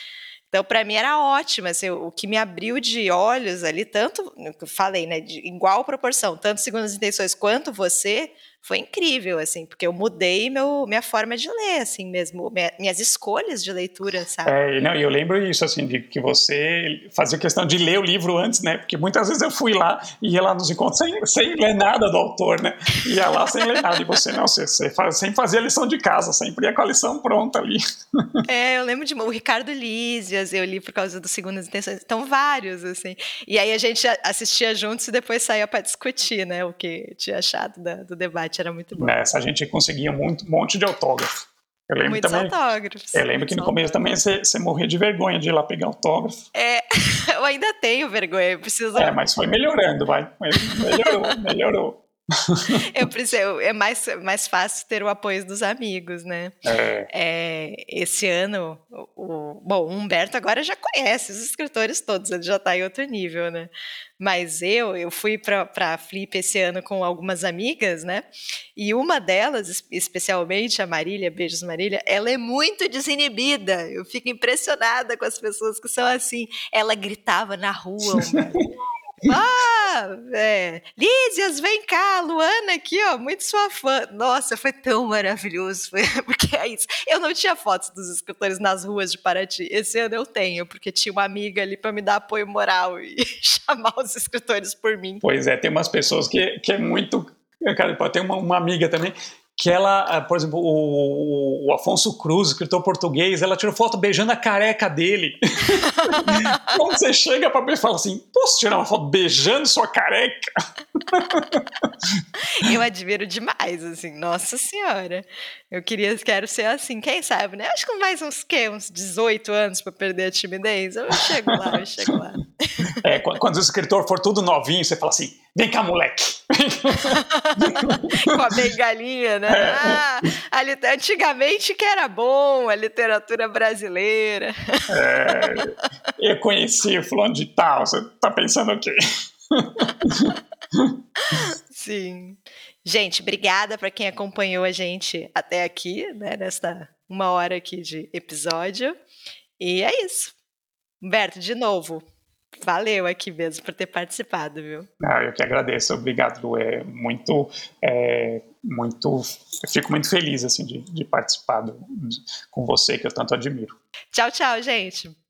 Então, para mim era ótimo, assim, o que me abriu de olhos ali, tanto, eu falei, né, de igual proporção, tanto Segundas Intenções quanto você, foi incrível, assim, porque eu mudei minha forma de ler, assim mesmo, minhas escolhas de leitura, sabe? Não, eu lembro isso, assim, de que você fazia questão de ler o livro antes, né, porque muitas vezes eu fui lá e ia lá nos encontros sem ler nada do autor, né, ia lá sem ler nada, e você não, sem fazer a lição de casa, sempre ia com a lição pronta ali. Eu lembro de o Ricardo Lísio, eu li por causa do Segundas Intenções, então vários, assim, e aí a gente assistia juntos e depois saía para discutir, né, o que tinha achado do debate, era muito bom. Nessa a gente conseguia um monte de autógrafo. Eu lembro muitos também, autógrafos. Eu lembro que no começo também você morria de vergonha de ir lá pegar autógrafo. Eu ainda tenho vergonha, eu preciso... mas foi melhorando, vai. Melhorou. É mais fácil ter o apoio dos amigos, né? Esse ano, o Humberto agora já conhece os escritores todos, ele já está em outro nível, né? Mas eu fui para a Flip esse ano com algumas amigas, né? E uma delas, especialmente a Marília, beijos Marília, ela é muito desinibida. Eu fico impressionada com as pessoas que são assim. Ela gritava na rua, Humberto. Lísias, vem cá, Luana aqui, ó, muito sua fã. Nossa, foi tão maravilhoso, porque é isso. Eu não tinha fotos dos escritores nas ruas de Paraty. Esse ano eu tenho, porque tinha uma amiga ali para me dar apoio moral e chamar os escritores por mim. Pois é, tem umas pessoas que é muito... Cara, tem uma amiga também... que ela, por exemplo, o Afonso Cruz, escritor português, ela tirou foto beijando a careca dele. Quando você chega pra pessoa e fala assim, posso tirar uma foto beijando sua careca? Eu admiro demais, assim, nossa senhora. Eu quero ser assim, quem sabe, né? Acho que mais uns 18 anos pra perder a timidez, eu chego lá. Quando o escritor for tudo novinho, você fala assim, vem cá, moleque. Com a bengalinha, né? Antigamente que era bom a literatura brasileira. Eu conheci o fulano de tal, você tá pensando o quê? Sim. Gente, obrigada para quem acompanhou a gente até aqui, né, nesta 1 hora aqui de episódio. E é isso. Humberto, de novo, valeu aqui mesmo por ter participado, viu? Eu que agradeço, obrigado, Lu. Eu fico muito feliz, assim, de participar com você, que eu tanto admiro. Tchau, gente.